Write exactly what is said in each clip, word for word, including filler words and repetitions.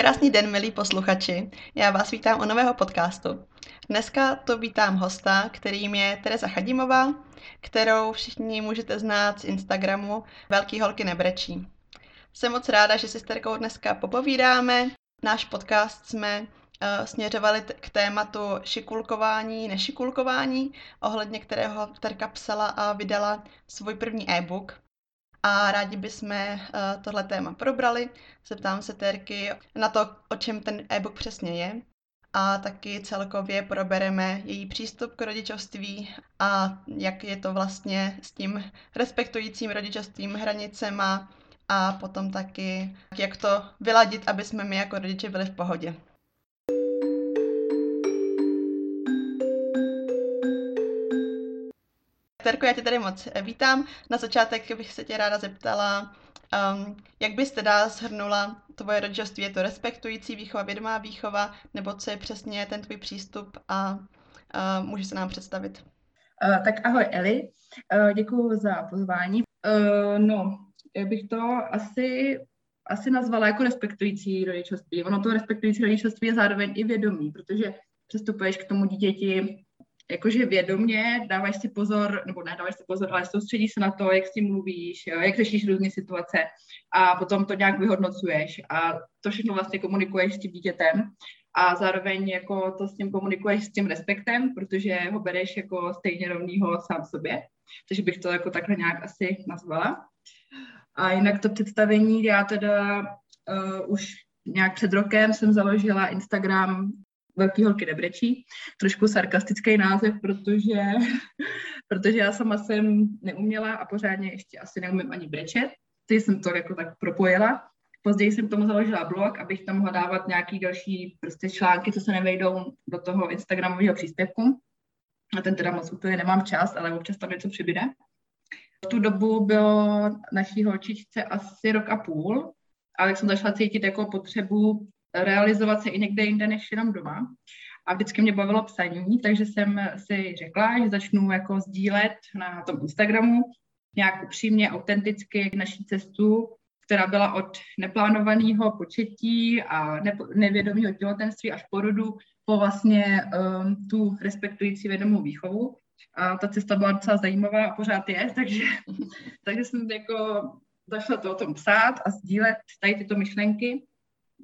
Krásný den, milí posluchači. Já vás vítám u nového podcastu. Dneska to vítám hosta, kterým je Tereza Chadimová, kterou všichni můžete znát z Instagramu Velký holky nebrečí. Jsem moc ráda, že si s Terkou dneska popovídáme. Náš podcast jsme uh, směřovali t- k tématu šikulkování, nešikulkování, ohledně kterého Terka psala a vydala svůj první e-book. A rádi bychom tohle téma probrali. Zeptám se Terky na to, o čem ten e-book přesně je. A taky celkově probereme její přístup k rodičovství a jak je to vlastně s tím respektujícím rodičovstvím, hranicema a potom taky, jak to vyladit, aby jsme my jako rodiče byli v pohodě. Terko, já tě tady moc vítám. Na začátek bych se tě ráda zeptala, um, jak bys teda shrnula tvoje rodičovství? Je to respektující výchova, vědomá výchova, nebo co je přesně ten tvůj přístup a uh, můžeš se nám představit? Uh, tak ahoj Eli, uh, děkuji za pozvání. Uh, no, já bych to asi, asi nazvala jako respektující rodičovství. Ono to respektující rodičovství je zároveň i vědomí, protože přistupuješ k tomu dítěti jakože vědomě, dáváš si pozor, nebo ne, dáváš si pozor, ale soustředíš se na to, jak s tím mluvíš, jak řešíš různé situace a potom to nějak vyhodnocuješ a to všechno vlastně komunikuješ s tím dítětem a zároveň jako to s ním komunikuješ s tím respektem, protože ho bereš jako stejně rovnýho sám sobě, takže bych to jako takhle nějak asi nazvala. A jinak to představení, já teda uh, už nějak před rokem jsem založila Instagram Velký holky nebrečí. Trošku sarkastický název, protože, protože já sama jsem neuměla a pořádně ještě asi neumím ani brečet. Teď jsem to jako tak propojila. Později jsem k tomu založila blog, abych tam mohla dávat nějaký další prostě články, co se nevejdou do toho instagramového příspěvku. A ten teda moc úplně nemám čas, ale občas tam něco přibyde. V tu dobu bylo naší holčičce asi rok a půl, ale jsem začala cítit jako potřebu realizovat se i někde jinde než jenom doma. A vždycky mě bavilo psaní, takže jsem si řekla, že začnu jako sdílet na tom Instagramu nějak upřímně, autenticky naší cestu, která byla od neplánovaného početí a nevědomého těhotenství až porodu po vlastně um, tu respektující vědomou výchovu. A ta cesta byla docela zajímavá a pořád je, takže, takže jsem jako začala to o tom psát a sdílet tady tyto myšlenky.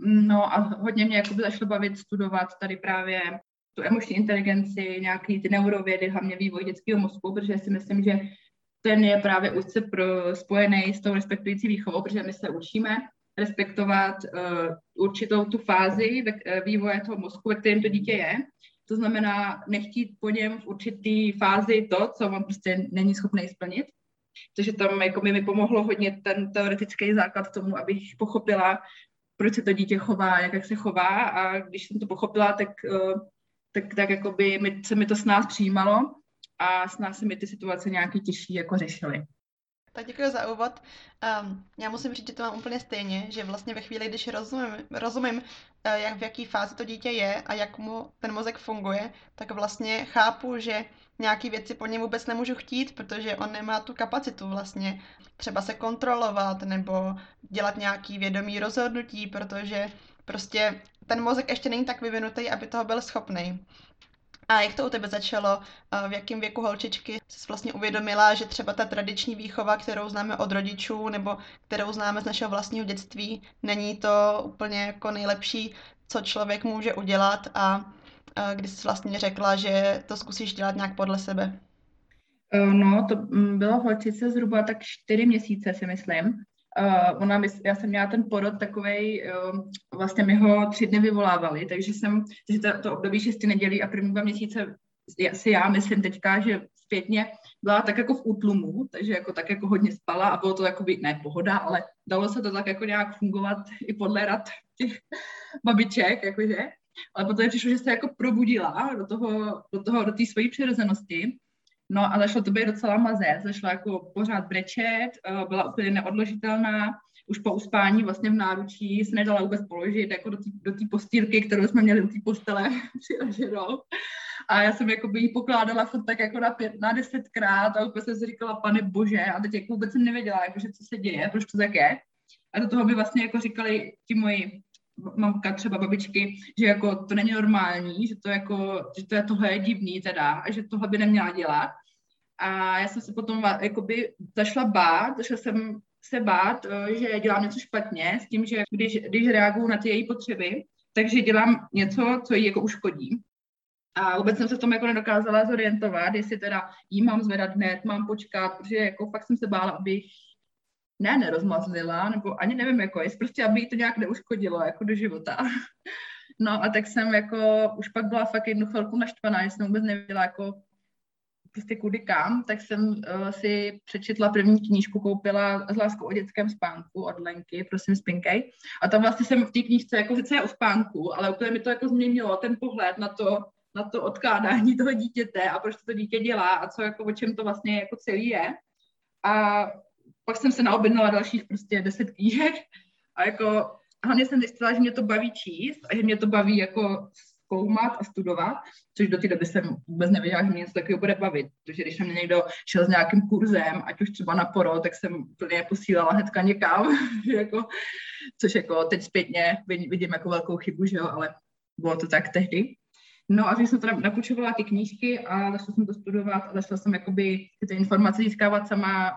No a hodně mě jakoby začalo bavit studovat tady právě tu emoční inteligenci, nějaký ty neurovědy, hlavně vývoj dětského mozku, protože si myslím, že ten je právě úzce spojený s tou respektující výchovou, protože my se učíme respektovat uh, určitou tu fázi ve, vývoje toho mozku, ve kterém to dítě je. To znamená nechtít po něm v určitý fázi to, co on prostě není schopný splnit. Takže tam jako mi pomohlo hodně ten teoretický základ k tomu, abych pochopila, proč se to dítě chová, jak, jak se chová a když jsem to pochopila, tak, tak, tak jakoby mi, se mi to s nás přijímalo a s nás se mi ty situace nějaký těžší jako řešily. Tak děkuji za úvod. Um, já musím říct, že to mám úplně stejně, že vlastně ve chvíli, když rozumím, rozumím jak v jaký fázi to dítě je a jak mu ten mozek funguje, tak vlastně chápu, že nějaký věci po něm vůbec nemůžu chtít, protože on nemá tu kapacitu vlastně třeba se kontrolovat nebo dělat nějaký vědomý rozhodnutí, protože prostě ten mozek ještě není tak vyvinutý, aby toho byl schopný. A jak to u tebe začalo? V jakém věku holčičky jsi vlastně uvědomila, že třeba ta tradiční výchova, kterou známe od rodičů nebo kterou známe z našeho vlastního dětství, není to úplně jako nejlepší, co člověk může udělat a kdy jsi vlastně řekla, že to zkusíš dělat nějak podle sebe? No, to bylo holčice zhruba tak čtyři měsíce, si myslím. Uh, ona, já jsem měla ten porod takovej, uh, vlastně mi ho tři dny vyvolávali, takže jsem, takže to, to období šesti nedělí a první dva měsíce si já myslím teďka, že zpětně byla tak jako v útlumu, takže jako tak jako hodně spala a bylo to jakoby, ne pohoda, ale dalo se to tak jako nějak fungovat i podle rad těch babiček, jakože. Ale potom přišlo, že se jako probudila do toho, do toho, do té svojí přirozenosti. No a zašlo to být docela mazec, zašla jako pořád brečet, byla úplně neodložitelná, už po uspání vlastně v náručí se nedala vůbec položit jako do té postýrky, kterou jsme měli u té postele přileženou. A já jsem jako by jí pokládala furt tak jako na pět, na desetkrát a úplně jsem si říkala, pane bože, a teď jako vůbec jsem nevěděla, jakože co se děje, proč to tak je. A do toho by vlastně jako říkali ti moji mamka třeba babičky, že jako to není normální, že to jako, že to je, tohle je divný teda a že tohle by neměla dělat. A já jsem se potom jakoby zašla bát, zašla jsem se bát, že dělám něco špatně s tím, že když, když reaguju na ty její potřeby, takže dělám něco, co jí jako uškodí. A vůbec jsem se v tom jako nedokázala zorientovat, jestli teda jí mám zvedat hned, mám počkat, protože jako fakt jsem se bála, abych ne, nerozmazlila, nebo ani nevím, jako jest, prostě aby jí to nějak neuškodilo jako do života. No a tak jsem jako, už pak byla fakt jednu chvilku naštvaná, že jsem vůbec nevěděla jako prostě kudy kam, tak jsem uh, si přečetla první knížku, koupila S láskou o dětském spánku od Lenky, prosím Spinkej. A tam vlastně jsem v té knížce jako sice je o spánku, ale úplně mi to jako změnilo ten pohled na to, na to odkládání toho dítěte a proč to dítě dělá a co jako o čem to vlastně jako celý je. A pak jsem se naobjednala dalších prostě deset knížek a jako hlavně jsem zjistila, že mě to baví číst a že mě to baví jako zkoumat a studovat, což do té doby jsem vůbec nevěděla, že mě něco takového bude bavit, protože když jsem někdo šel s nějakým kurzem, ať už třeba na poro, tak jsem plně posílala hnedka někam, jako, což jako teď zpětně vidím jako velkou chybu, že jo, ale bylo to tak tehdy. No a když jsem teda napůjčovala ty knížky a začala jsem to studovat a začala jsem jakoby ty informace získávat sama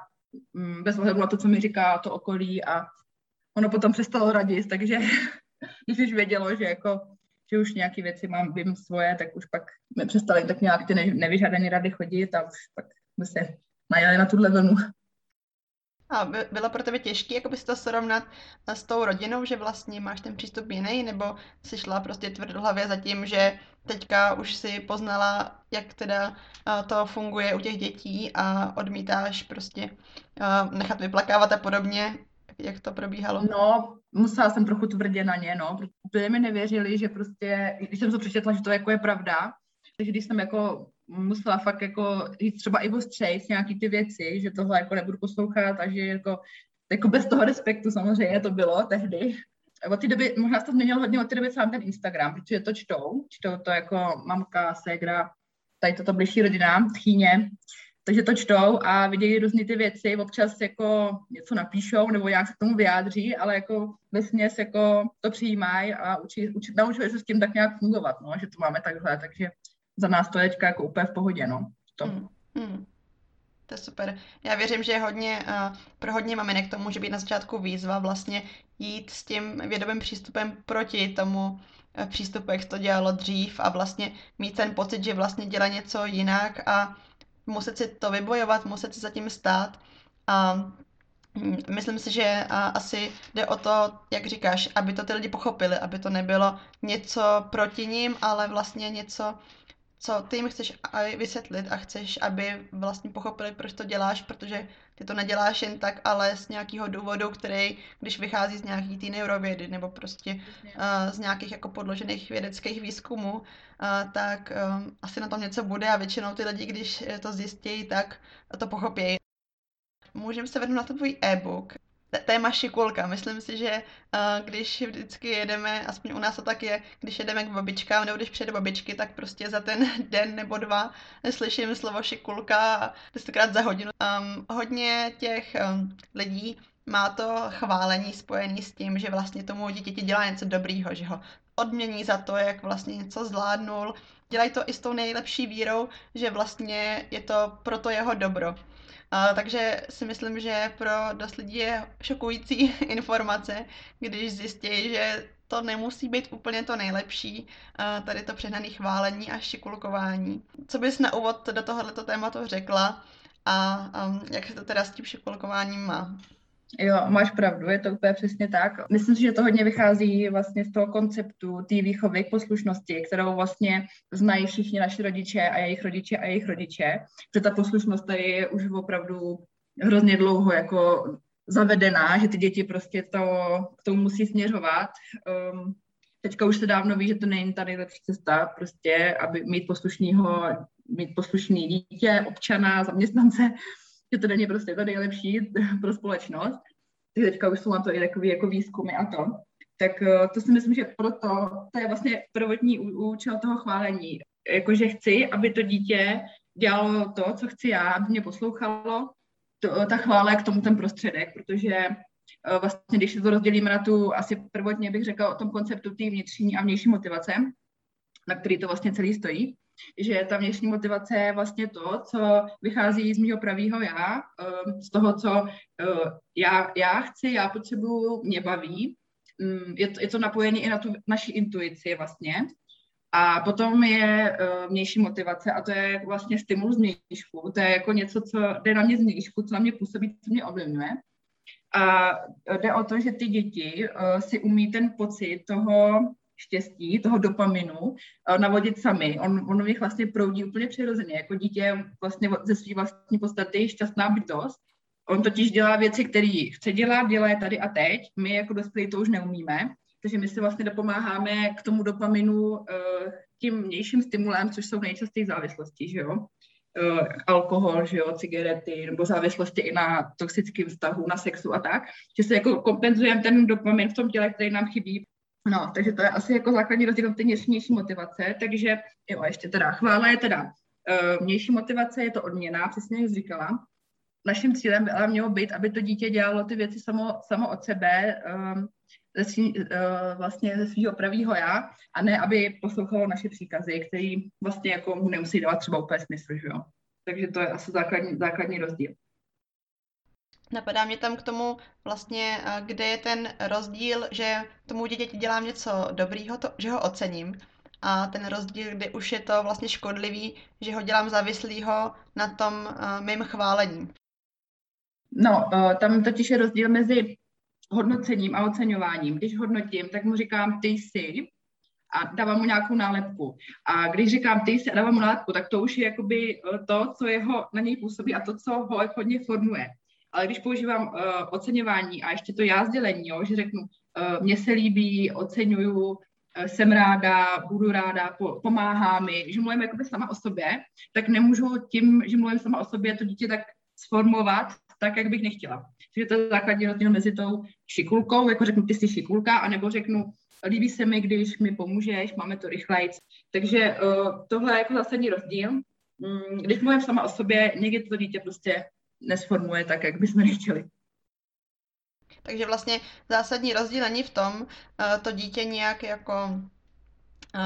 bez ohledu na to, co mi říká to okolí a ono potom přestalo radit, takže když už vědělo, že jako že už nějaké věci mám, vím svoje, tak už pak mi přestali tak nějak ty nevyžádané rady chodit a už pak jsme se najeli na tuhle vlnu. A bylo pro tebe těžké, jakoby si to srovnat s tou rodinou, že vlastně máš ten přístup jiný, nebo jsi šla prostě tvrdohlavě za tím, že teďka už si poznala, jak teda to funguje u těch dětí a odmítáš prostě nechat vyplakávat a podobně, jak to probíhalo? No, musela jsem trochu tvrdě na ně, no, protože mi nevěřili, že prostě, když jsem to přečetla, že to jako je pravda, takže když jsem jako musela fakt jako jít třeba i ostřejit nějaký ty věci, že tohle jako nebudu poslouchat a že jako, jako bez toho respektu samozřejmě to bylo tehdy. A od té doby, možná se to změnilo hodně od té doby sám ten Instagram, protože to čtou, čtou to jako mamka, ségra, tady toto bližší rodina, tchýně, takže to čtou a vidějí různý ty věci, občas jako něco napíšou nebo nějak se k tomu vyjádří, ale jako vesměs jako to přijímají a učí, učí, naučili se s tím tak nějak fungovat, no, že to máme takhle, takže za nás to je teďka jako úplně v pohodě, no. To. Hmm, hmm. To je super. Já věřím, že hodně, uh, pro hodně maminek to může být na začátku výzva vlastně jít s tím vědomým přístupem proti tomu uh, přístupu, jak to dělalo dřív a vlastně mít ten pocit, že vlastně dělá něco jinak a muset si to vybojovat, muset si za tím stát a myslím si, že asi jde o to, jak říkáš, aby to ty lidi pochopili, aby to nebylo něco proti ním, ale vlastně něco, co ty jim chceš vysvětlit a chceš, aby vlastně pochopili, proč to děláš, protože ty to neděláš jen tak, ale z nějakého důvodu, který, když vychází z nějaký té neurovědy nebo prostě uh, z nějakých jako podložených vědeckých výzkumů, uh, tak um, asi na tom něco bude a většinou ty lidi, když to zjistí, tak to pochopí. Můžeme se vrhnout na tvůj e-book. Téma šikulka. Myslím si, že uh, když vždycky jedeme, aspoň u nás to tak je, když jedeme k babičkám nebo když přijde babičky, tak prostě za ten den nebo dva slyším slovo šikulka desetkrát za hodinu. Um, hodně těch um, lidí má to chválení spojené s tím, že vlastně tomu dítěti dělá něco dobrýho, že ho odmění za to, jak vlastně něco zvládnul. Dělají to i s tou nejlepší vírou, že vlastně je to pro to jeho dobro. A, takže si myslím, že pro dost lidí je šokující informace, když zjistí, že to nemusí být úplně to nejlepší, a tady to přehnané chválení a šikulkování. Co bys na úvod do tohoto tématu řekla a, a jak se to teda s tím šikulkováním má? Jo, máš pravdu, je to úplně přesně tak. Myslím si, že to hodně vychází vlastně z toho konceptu té výchovy k poslušnosti, kterou vlastně znají všichni naši rodiče a jejich rodiče a jejich rodiče, že ta poslušnost tady je už opravdu hrozně dlouho jako zavedená, že ty děti prostě to, k tomu musí směřovat. Um, teďka už se dávno ví, že to není ta nejlepší cesta, prostě, aby mít poslušnýho, mít poslušný dítě, občana, zaměstnance, že to není prostě to nejlepší pro společnost. Teďka už jsou na to i takové jako výzkumy a to. Tak to si myslím, že proto to je vlastně prvotní účel toho chválení. Jakože chci, aby to dítě dělalo to, co chci já, aby mě poslouchalo. To, ta chvála je k tomu ten prostředek, protože vlastně, když se to rozdělíme na tu, asi prvotně bych řekla o tom konceptu té vnitřní a vnější motivace, na který to vlastně celý stojí, že ta vnitřní motivace je vlastně to, co vychází z mýho pravýho já, z toho, co já, já chci, já potřebuju, mě baví. Je to, je to napojené i na tu naši intuici vlastně. A potom je vnější motivace a to je vlastně stimul zvnějšku. To je jako něco, co jde na mě zvnějšku, co na mě působí, co mě ovlivňuje. A jde o to, že ty děti si umí ten pocit toho štěstí, toho dopaminu navodit sami. On, on v nich vlastně proudí úplně přirozeně. Jako dítě je vlastně ze své vlastní podstaty šťastná bytost. On totiž dělá věci, které chce dělat, dělá je tady a teď. My jako dospělí to už neumíme, takže my si vlastně dopomáháme k tomu dopaminu tím vnějším stimulem, což jsou nejčastěji závislosti, že jo? Alkohol, že jo, cigarety, nebo závislosti i na toxickém vztahu, na sexu a tak, že se jako kompenzujeme ten dopamin v tom těle, který nám chybí. No, takže to je asi jako základní rozdíl té vnější motivace, takže jo, ještě teda chvála je teda vnější motivace, je to odměna, přesně jak říkala. Naším cílem ale mělo být, aby to dítě dělalo ty věci samo, samo od sebe, ze svý, vlastně ze svého pravýho já, a ne, aby poslouchalo naše příkazy, které vlastně jako mu nemusí dávat třeba úplně smysl, že jo. Takže to je asi základní, základní rozdíl. Napadá mě tam k tomu vlastně, kde je ten rozdíl, že tomu dítěti dělám něco dobrýho, to, že ho ocením, a ten rozdíl, kdy už je to vlastně škodlivý, že ho dělám závislýho na tom uh, mým chválením. No, uh, tam totiž je rozdíl mezi hodnocením a oceňováním. Když hodnotím, tak mu říkám ty jsi a dávám mu nějakou nálepku. A když říkám ty jsi a dávám mu nálepku, tak to už je jakoby to, co jeho na něj působí a to, co ho hodně formuje. Ale když používám uh, oceňování a ještě to já sdělení, jo, že řeknu, uh, mně se líbí, oceňuju, jsem ráda, budu ráda, pomáhá mi, že mluvím jakoby sama o sobě, tak nemůžu tím, že mluvím sama o sobě, to dítě tak sformovat tak, jak bych nechtěla. Takže to je základní rozdíl mezi tou šikulkou, jako řeknu, ty jsi šikulka, anebo řeknu, líbí se mi, když mi pomůžeš, máme to rychlejc. Takže uh, tohle je jako zásadní rozdíl. Mm, když mluvím sama o sobě, někdy to dítě prostě nesformuje tak, jak bychom nechtěli. Takže vlastně zásadní rozdíl není v tom to dítě nějak jako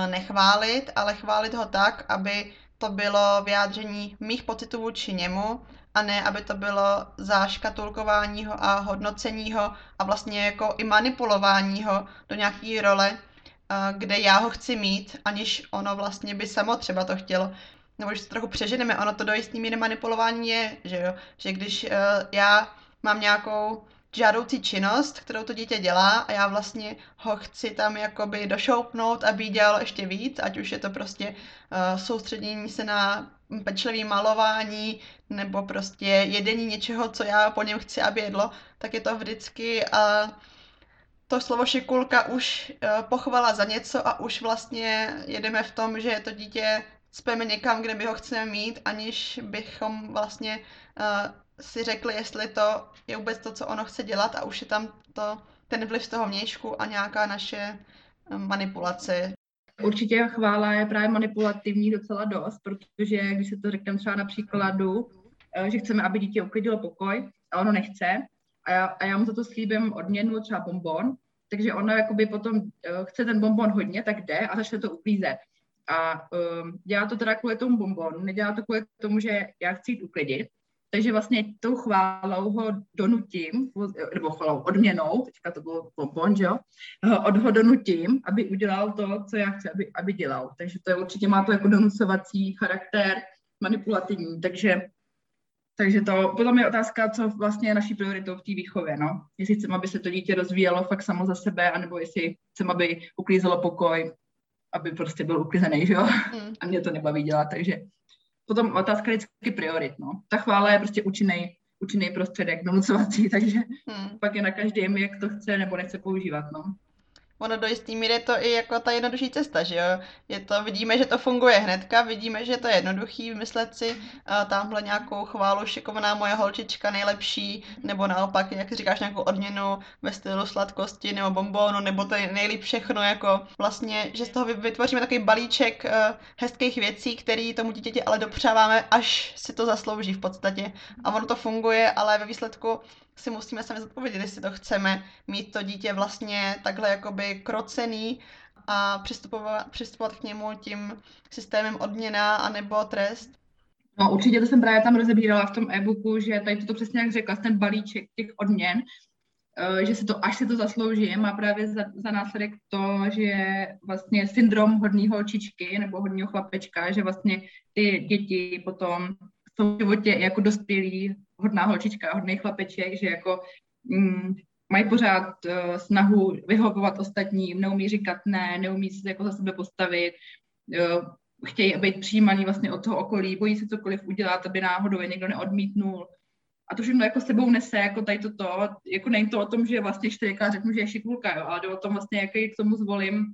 nechválit, ale chválit ho tak, aby to bylo vyjádření mých pocitů vůči němu a ne, aby to bylo záškatulkování ho a hodnocení ho a vlastně jako i manipulování ho do nějaké role, kde já ho chci mít, aniž ono vlastně by samo třeba to chtělo. Nebo když se trochu přeženeme, ono to do jistý míry manipulování je, že jo? Že když já mám nějakou žádoucí činnost, kterou to dítě dělá a já vlastně ho chci tam jakoby došoupnout, aby dělalo ještě víc, ať už je to prostě uh, soustředění se na pečlivý malování nebo prostě jedení něčeho, co já po něm chci, aby jedlo, tak je to vždycky uh, to slovo šikulka už uh, pochvala za něco a už vlastně jedeme v tom, že to dítě spěme někam, kde by ho chceme mít, aniž bychom vlastně uh, si řekli, jestli to je vůbec to, co ono chce dělat a už je tam to, ten vliv z toho vnějšku a nějaká naše manipulace. Určitě chvála je právě manipulativní docela dost, protože když se to řekneme třeba na příkladu, že chceme, aby dítě uklidilo pokoj a ono nechce a já, a já mu za to slíbím odměnu, třeba bonbon, takže ono jakoby potom chce ten bonbon hodně, tak jde a začne to uklízet. A um, dělá to teda kvůli tomu bonbonu, nedělá to kvůli tomu, že já chci jít uklidit. Takže vlastně tou chválou ho donutím, nebo chválou odměnou, teďka to bylo bonbon, že jo, ho donutím, aby udělal to, co já chci, aby, aby dělal. Takže to je určitě, má to jako donucovací charakter, manipulativní, takže, takže to potom je otázka, co vlastně je naší prioritou v té výchově, no. Jestli chceme, aby se to dítě rozvíjelo fakt samo za sebe, anebo jestli chceme, aby uklízelo pokoj, aby prostě byl uklizený, že jo, mm. a mě to nebaví dělat, takže... Potom otázka vždycky priorit, no. Ta chvála je prostě účinný, účinný prostředek donucovací, takže hmm. pak je na každém, jak to chce nebo nechce používat, no. Ono do jistý míry je to i jako ta jednodušší cesta, že jo? Je to, vidíme, že to funguje hnedka, vidíme, že to je jednoduchý vymyslet si uh, tamhle nějakou chválu, šikovná moje holčička nejlepší, nebo naopak, jak říkáš, nějakou odměnu ve stylu sladkosti nebo bonbonu, nebo to je nejlíp všechno, jako vlastně, že z toho vytvoříme takový balíček uh, hezkých věcí, který tomu dítěti ale dopřáváme, až si to zaslouží v podstatě. A ono to funguje, ale ve výsledku si musíme sami zodpovědět, jestli to chceme mít to dítě vlastně takhle jakoby krocený a přistupovat, přistupovat k němu tím systémem odměna anebo trest. No určitě, to jsem právě tam rozebírala v tom e-booku, že tady to přesně jak řekla, ten balíček těch odměn, že se to, až se to zaslouží, má právě za, za následek to, že vlastně syndrom hodného holčičky nebo hodného chlapečka, že vlastně ty děti potom jsou v životě jako dospělí, hodná holčička, hodný chlapeček, že jako mm, mají pořád uh, snahu vyhovovat ostatním, neumí říkat ne, neumí se jako za sebe postavit, uh, chtějí být přijímaný vlastně od toho okolí, bojí se cokoliv udělat, aby náhodou je někdo neodmítnul. A to všechno jako sebou nese, jako tady toto, jako není to o tom, že vlastně čtyřka řeknu, že je šikulka, jo, ale jde o tom vlastně, jaký k tomu zvolím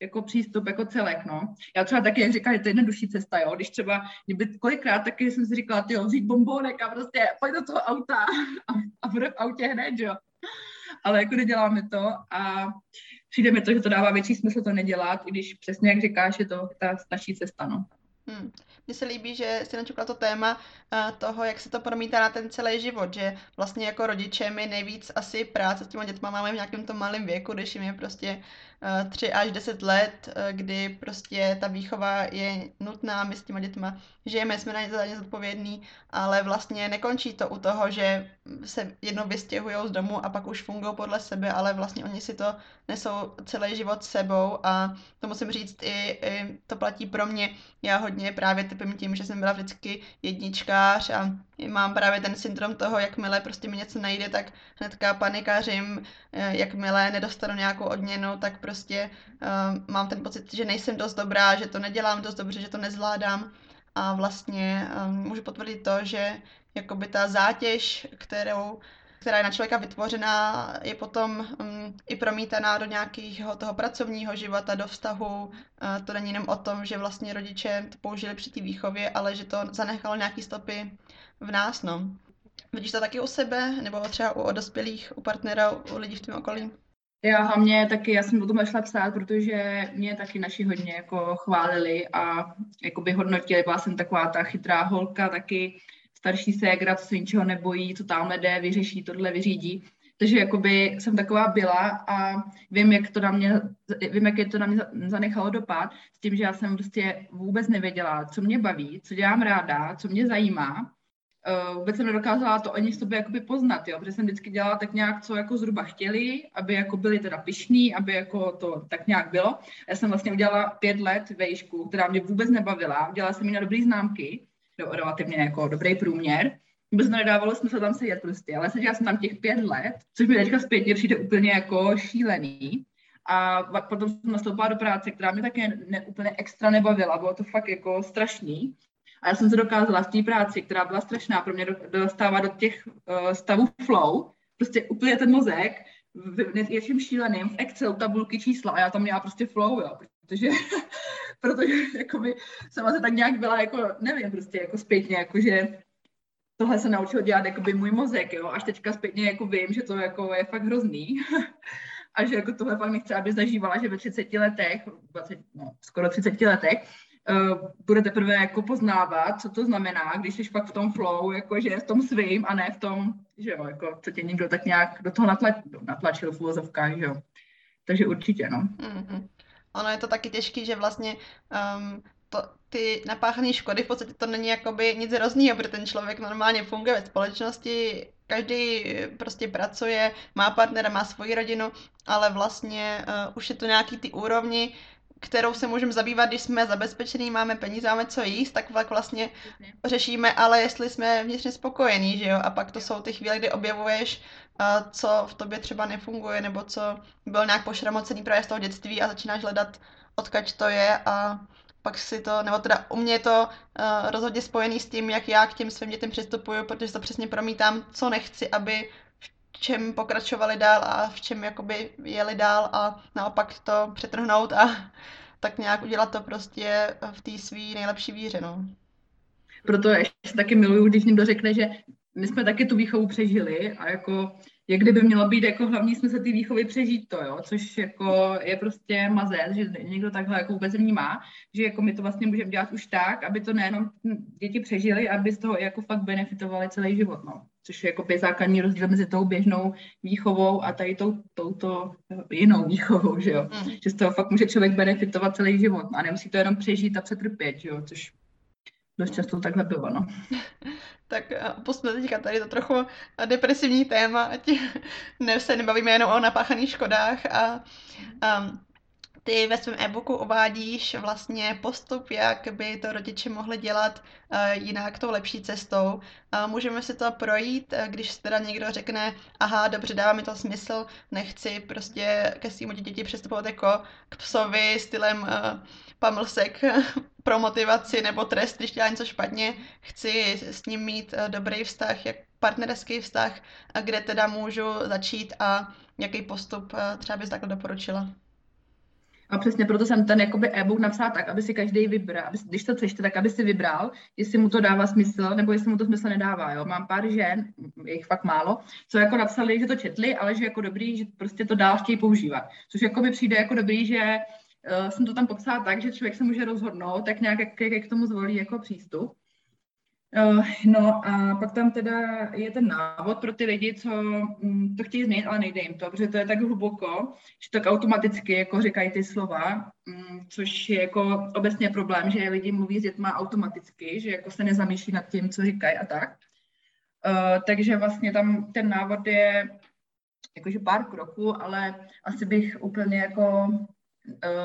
jako přístup, jako celek, no. Já třeba taky, jak říkala, že to je jednodušší cesta, jo, když třeba, kolikrát taky jsem si říkala, tyjo, vzít bombónek a prostě pojď do toho auta a, a bude v autě hned, jo. Ale jako neděláme to a přijde mi to, že to dává větší smysl to nedělat, i když přesně, jak říkáš, je to ta snažší cesta, no. Hmm. Mně se líbí, že jsi načukla to téma toho, jak se to promítá na ten celý život, že vlastně jako rodiče my nejvíc asi práce s těma dětma máme v nějakém tom malém věku, když jim je prostě tři až deset let, kdy prostě ta výchova je nutná, my s těma dětma žijeme, jsme na ně, za ně zodpovědní, ale vlastně nekončí to u toho, že se jednou vystěhujou z domu a pak už fungují podle sebe, ale vlastně oni si to nesou celý život sebou a to musím říct, i, i to platí pro mě, já hodně právě typem tím, že jsem byla vždycky jedničkář a mám právě ten syndrom toho, jakmile prostě mi něco nejde, tak hnedka panikařím, jakmile nedostanu nějakou odměnu, tak prostě uh, mám ten pocit, že nejsem dost dobrá, že to nedělám dost dobře, že to nezvládám a vlastně um, můžu potvrdit to, že jakoby ta zátěž, kterou, která je na člověka vytvořená, je potom um, i promítaná do nějakého toho pracovního života, do vztahu. Uh, to není jenom o tom, že vlastně rodiče to použili při té výchově, ale že to zanechalo nějaké stopy v nás, no. Vidíš to taky u sebe, nebo třeba u, u dospělých, u partnera, u lidí v tom okolí? Já a mě taky, já jsem o tom našla psát, protože mě taky naši hodně jako chválili a jakoby hodnotili, byla jsem taková ta chytrá holka, taky starší ségra, co se ničeho nebojí, co tamhle jde, vyřeší, tohle vyřídí. Takže jakoby jsem taková byla a vím, jak to na mě, vím, jak je to na mě zanechalo dopad s tím, že já jsem prostě vůbec nevěděla, co mě baví, co dělám ráda, co mě zajímá. Vůbec jsem nedokázala to ani v sobě jakoby poznat, jo, protože jsem vždycky dělala tak nějak, co jako zhruba chtěli, aby jako byli teda pyšní, aby jako to tak nějak bylo. Já jsem vlastně udělala pět let vejšku, která mě vůbec nebavila, udělala jsem ji na dobrý známky, relativně jako dobrý průměr, vůbec nedávalo smysl tam sedět prostě, ale seděla jsem tam těch pět let, což mi teďka zpětně přijde úplně jako šílený. A potom jsem nastoupila do práce, která mě taky ne, úplně extra nebavila, bylo to fakt jako strašný. A já jsem se dokázala v té práci, která byla strašná, pro mě dostávat do těch uh, stavů flow, prostě úplně ten mozek, je vším šíleným, v Excelu, tabulky, čísla, a já tam měla prostě flow, jo, protože, protože jakoby, jsem asi tak nějak byla, jako, nevím, prostě jako zpětně, jakože tohle se naučil dělat jakoby můj mozek, jo, až teďka zpětně jako vím, že to jako je fakt hrozný. A že jako tohle fakt nechce, aby zažívala, že ve třiceti letech, dvacet, no, skoro třiceti letech, Uh, bude teprve jako poznávat, co to znamená, když jsi pak v tom flow, jakože v tom svým a ne v tom, že jo, jako co tě někdo tak nějak do toho natlačil, natlačil v uvozovkách, že jo. Takže určitě, no. Mm-hmm. Ono je to taky těžký, že vlastně um, to, ty napáchané škody, v podstatě to není jakoby nic hroznýho, protože ten člověk normálně funguje ve společnosti, každý prostě pracuje, má partnera, má svoji rodinu, ale vlastně uh, už je to nějaký ty úrovni, kterou se můžeme zabývat, když jsme zabezpečení, máme peníze, máme co jíst, tak vlastně řešíme, ale jestli jsme vnitřně spokojení, že jo, a pak to jsou ty chvíle, kdy objevuješ, co v tobě třeba nefunguje, nebo co byl nějak pošramocený právě z toho dětství a začínáš hledat, odkud to je a pak si to, nebo teda u mě je to rozhodně spojený s tím, jak já k těm svým dětem přistupuju, protože to přesně promítám, co nechci, aby v čem pokračovali dál a v čem jakoby jeli dál a naopak to přetrhnout a tak nějak udělat to prostě v té svý nejlepší víře, no. Proto ještě taky miluju, když někdo řekne, že my jsme taky tu výchovu přežili a jako jak kdyby mělo být jako hlavní smysl té výchovy přežít to, jo, což jako je prostě mazec, že někdo takhle jako vůbec vnímá, že jako my to vlastně můžeme dělat už tak, aby to nejenom děti přežili, aby z toho jako fakt benefitovali celý život, no. Což je jako základní rozdíl mezi tou běžnou výchovou a tady tou, touto jinou výchovou, že jo. Mm. Že z toho fakt může člověk benefitovat celý život a nemusí to jenom přežít a přetrpět, že jo, což dost často takhle bylo, no. Tak opustme teďka tady to trochu depresivní téma, ať ne, se nebavíme jenom o napáchaných škodách. A, a ty ve svém e-booku uvádíš vlastně postup, jak by to rodiče mohli dělat jinak tou lepší cestou. A můžeme si to projít, když teda někdo řekne, aha, dobře, dává mi to smysl, nechci prostě ke svým děti přistupovat jako k psovi stylem uh, pamlsek pro motivaci nebo trest, když dělá něco špatně, chci s ním mít dobrý vztah, jak partnerský vztah, kde teda můžu začít a jaký postup třeba bys takhle doporučila. A přesně proto jsem ten jakoby e-book napsala tak, aby si každý vybral, aby, když to přečte, tak aby si vybral, jestli mu to dává smysl, nebo jestli mu to smysl nedává, jo. Mám pár žen, je jich fakt málo, co jako napsali, že to četli, ale že jako dobrý, že prostě to dál chtějí používat. Což jako by přijde jako dobrý, že uh, jsem to tam popsala tak, že člověk se může rozhodnout, tak nějak jak, jak k tomu zvolí jako přístup. Uh, no a pak tam teda je ten návod pro ty lidi, co um, to chtějí změnit, ale nejde jim to, protože to je tak hluboko, že tak automaticky jako říkají ty slova, um, což je jako obecně problém, že lidi mluví s dětma automaticky, že jako se nezamýšlí nad tím, co říkají a tak. Uh, takže vlastně tam ten návod je jakože pár kroků, ale asi bych úplně jako...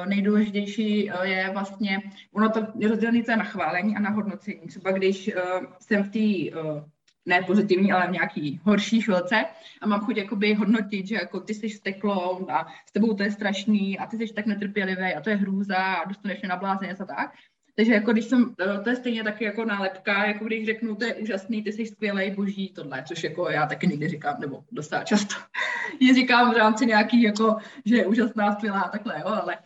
nejdůležitější je vlastně, ono to je rozdělené na chválení a na hodnocení. Třeba když uh, jsem v té, uh, ne pozitivní, ale v nějaký horší chvilce a mám chuť jakoby hodnotit, že jako ty jsi steklou a s tebou to je strašný a ty jsi tak netrpělivý a to je hrůza a dostaneš mě na blázeně a tak. Takže jako když jsem, to je stejně taky jako nálepka, jako když řeknu, to je úžasný, ty jsi skvělej, boží, tohle, což jako já taky někdy říkám, nebo dostává často, ji říkám v rámci nějaký, jako, že je úžasná, skvělá, takhle, jo, ale,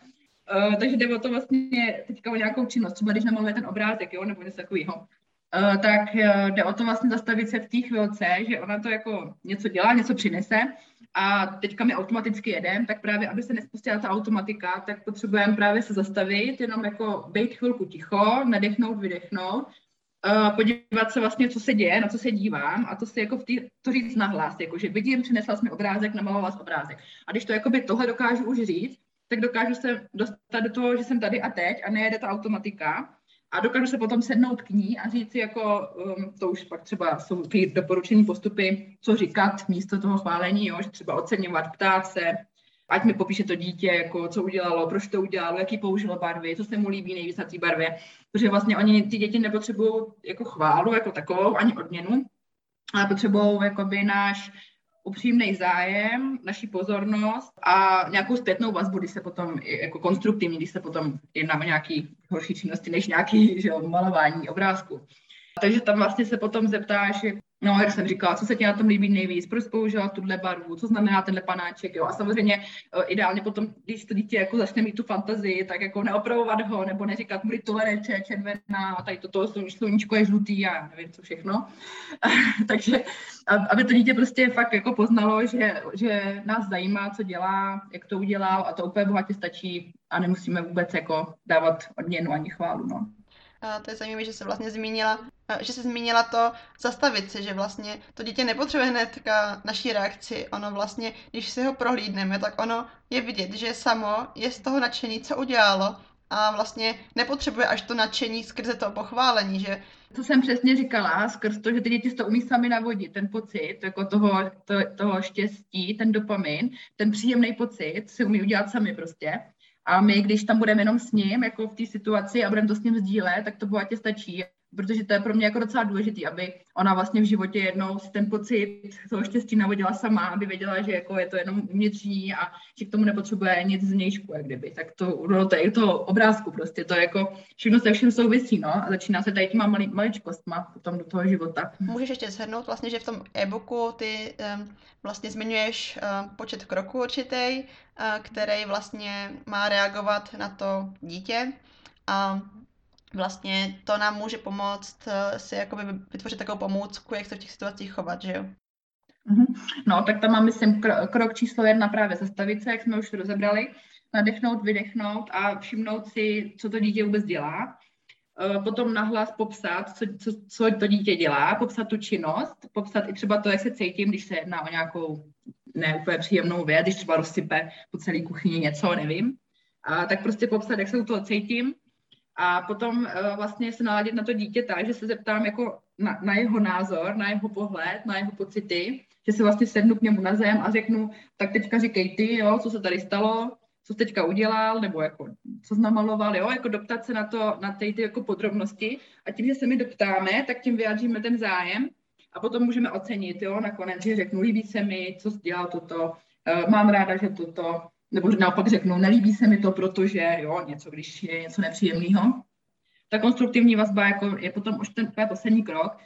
uh, takže jde o to vlastně teďka o nějakou činnost, třeba když namaluje ten obrázek, jo, nebo něco takového, uh, tak uh, jde o to vlastně zastavit se v té chvilce, že ona to jako něco dělá, něco přinese a teďka my automaticky jedeme, tak právě, aby se nespustila ta automatika, tak potřebujeme právě se zastavit, jenom jako být chvilku ticho, nadechnout, vydechnout, uh, podívat se vlastně, co se děje, na co se dívám a to si jako v tý, to říct nahlas, jako že vidím, přinesla jsi mi obrázek, namalovala jsi obrázek. A když to jakoby tohle dokážu už říct, tak dokážu se dostat do toho, že jsem tady a teď a nejede ta automatika a dokážu se potom sednout k ní a říct si jako, um, to už pak třeba jsou ty doporučení postupy, co říkat místo toho chválení, jo, že třeba oceňovat, ptát se, ať mi popíše to dítě, jako co udělalo, proč to udělalo, jaký použilo barvy, co se mu líbí nejvíc na té barvě, protože vlastně oni, ty děti nepotřebují jako chválu jako takovou, ani odměnu, ale potřebují jakoby náš upřímnej zájem, naši pozornost a nějakou zpětnou vazbu, když se potom, jako konstruktivní, když se potom jedná o nějaký horší činnosti, než nějaký, že jo, malování obrázku. Takže tam vlastně se potom zeptáš, no, jak jsem říkala, co se ti na tom líbí nejvíc, proč použila tuhle barvu, co znamená tenhle panáček, jo. A samozřejmě ideálně potom, když to dítě jako začne mít tu fantazii, tak jako neopravovat ho, nebo neříkat mu, tohle je červená, a tady toto sluníčko je žlutý, já nevím, co všechno. Takže aby to dítě prostě fakt jako poznalo, že, že nás zajímá, co dělá, jak to udělal a to úplně bohatě stačí a nemusíme vůbec jako dávat odměnu ani chválu, no. A to je zajímavé, že se vlastně zmínila, že se zmínila to zastavit se, že vlastně to dítě nepotřebuje hned naší reakci, ono vlastně, když si ho prohlídneme, tak ono je vidět, že samo je z toho nadšení, co udělalo a vlastně nepotřebuje až to nadšení skrze to pochválení, že... To jsem přesně říkala, skrz to, že ty děti to umí sami navodit, ten pocit jako toho, to, toho štěstí, ten dopamin, ten příjemný pocit si umí udělat sami prostě. A my, když tam budeme jenom s ním, jako v té situaci a budeme to s ním sdílet, tak to bohatě stačí, protože to je pro mě jako docela důležitý, aby ona vlastně v životě jednou si ten pocit toho štěstí navodila sama, aby věděla, že jako je to jenom vnitřní a že k tomu nepotřebuje nic zvnějšku, jak kdyby. Tak to, no, to je to obrázku prostě, to jako všechno se všem souvisí, no, a začíná se tady těma mali, maličkostma potom do toho života. Můžeš ještě shrnout vlastně, že v tom e-booku ty um, vlastně zmiňuješ um, počet kroků určitý, uh, který vlastně má reagovat na to dítě a vlastně to nám může pomoct si jakoby vytvořit takovou pomůcku, jak se v těch situacích chovat, že jo? No, tak tam mám, myslím, krok číslo jedna právě zastavit se, jak jsme už rozebrali, nadechnout, vydechnout a všimnout si, co to dítě vůbec dělá. Potom nahlas popsat, co, co, co to dítě dělá, popsat tu činnost, popsat i třeba to, jak se cítím, když se jedná o nějakou neúplně příjemnou věc, když třeba rozsype po celé kuchyni něco, nevím. A tak prostě popsat, jak se u toho cítím. A potom vlastně se naladit na to dítě tak, že se zeptám jako na, na jeho názor, na jeho pohled, na jeho pocity, že se vlastně sednu k němu na zem a řeknu, tak teďka říkej ty, jo, co se tady stalo, co jsi teďka udělal, nebo jako, co jsi namaloval, jo, jako doptat se na to, na ty, ty jako podrobnosti. A tím, že se my doptáme, tak tím vyjádříme ten zájem a potom můžeme ocenit, jo, nakonec, že řeknu, líbí se mi, co jsi dělal toto, mám ráda, že toto, nebo naopak řeknu, nelíbí se mi to, protože, jo, něco, když je něco nepříjemného. Ta konstruktivní vazba jako je potom už ten poslední krok,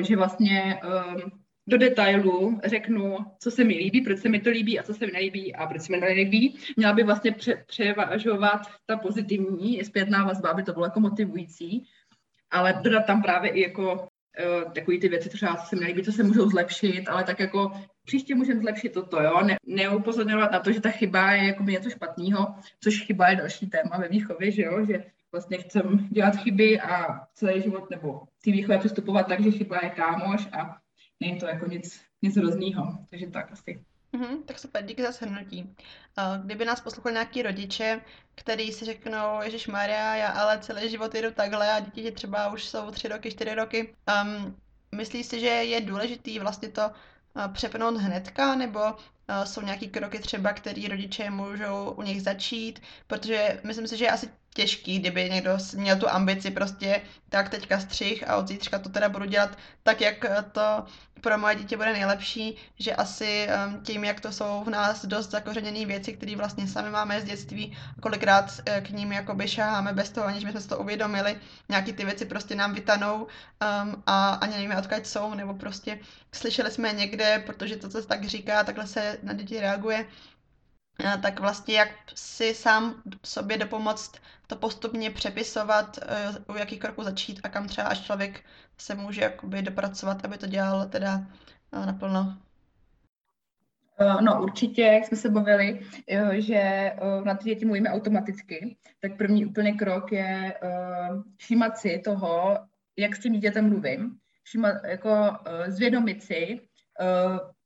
že vlastně do detailu řeknu, co se mi líbí, proč se mi to líbí a co se mi nelíbí a proč se mi nelíbí. Měla by vlastně pře- převažovat ta pozitivní zpětná vazba, aby to bylo jako motivující, ale dodat tam právě i jako uh, takový ty věci, třeba co se mi nelíbí, co se můžou zlepšit, ale tak jako příště můžeme zlepšit toto, jo. Ne- neupozorňovat na to, že ta chyba je jako něco špatného, což chyba je další téma ve výchově, že jo, že vlastně chcem dělat chyby a celý život nebo ty výchově přistupovat tak, že chyba je kámoš a není to jako nic, nic hroznýho, takže tak asi. Mm-hmm, tak super, díky za shrnutí. Kdyby nás poslouchali nějaký rodiče, který si řeknou, ježišmarja, já ale celý život jedu takhle a děti třeba už jsou tři roky, čtyři roky, um, myslíš si, že je důležitý vlastně to uh, přepnout hnedka, nebo uh, jsou nějaký kroky třeba, který rodiče můžou u nich začít, protože myslím si, že je asi těžký, kdyby někdo měl tu ambici prostě tak teďka střih a od zítřka to teda budu dělat tak, jak to pro moje dítě bude nejlepší, že asi tím, jak to jsou v nás dost zakořeněné věci, které vlastně sami máme z dětství, kolikrát k ním jakoby šáháme bez toho, aniž bychom si to uvědomili, nějaký ty věci prostě nám vytanou um, a ani nevíme, odkud jsou, nebo prostě slyšeli jsme někde, protože to, co se tak říká, takhle se na děti reaguje, tak vlastně jak si sám sobě dopomoct to postupně přepisovat, u jakých kroků začít a kam třeba až člověk se může jakoby dopracovat, aby to dělal teda naplno. No určitě, jak jsme se bavili, že na ty děti mluvíme automaticky, tak první úplně krok je všímat si toho, jak s tím dítětem mluvím, všímat, jako zvědomit si,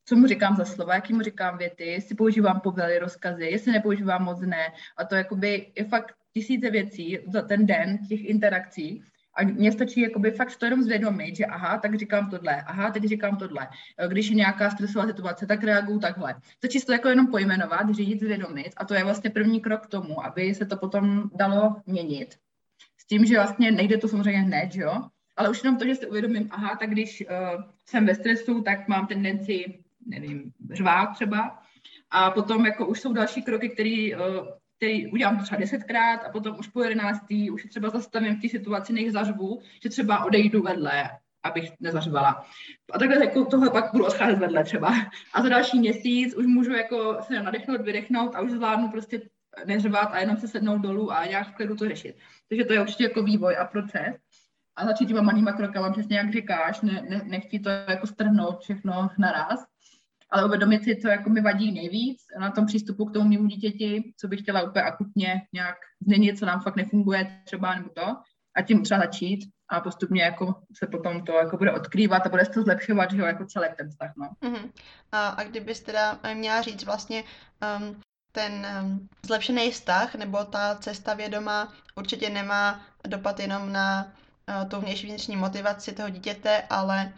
co mu říkám za slova, jaký mu říkám věty, jestli používám povely, rozkazy, jestli nepoužívám moc ne. A to jakoby je fakt tisíce věcí za ten den, těch interakcí. A mně stačí jakoby fakt to jenom zvědomit, že aha, tak říkám tohle, aha, teď říkám tohle. Když je nějaká stresová situace, tak reaguju takhle. Stačí to jako jenom pojmenovat, řídit, zvědomit. A to je vlastně první krok k tomu, aby se to potom dalo měnit. S tím, že vlastně nejde to samozřejmě hned, že jo? Ale už jenom to, že si uvědomím, aha, tak když uh, jsem ve stresu, tak mám tendenci, nevím, řvát třeba. A potom jako už jsou další kroky, který, který udělám třeba desetkrát a potom už po jedenáctý už třeba zastavím v té situaci, než zařvu, že třeba odejdu vedle, abych nezařvala. A takhle jako tohle pak budu odcházet vedle třeba. A za další měsíc už můžu jako se nadechnout, vydechnout a už zvládnu prostě neřvat a jenom se sednout dolů a nějak v klidu to řešit. Takže to je určitě jako vývoj a proces. A začít těma malýma krokama, přesně jak říkáš, ne, ne, nechtí to jako strhnout všechno naraz, ale uvědomit si, co jako mi vadí nejvíc na tom přístupu k tomu mému dítěti, co bych chtěla úplně akutně nějak změnit, co nám fakt nefunguje třeba nebo to, a tím třeba začít a postupně jako se potom to jako bude odkrývat a bude se to zlepšovat, že jo, jako celý ten vztah, no. Uh-huh. A, a kdybys teda měla říct vlastně um, ten um, zlepšený vztah nebo ta cesta vědomá určitě nemá dopad jenom na tou vnější vnitřní motivaci toho dítěte, ale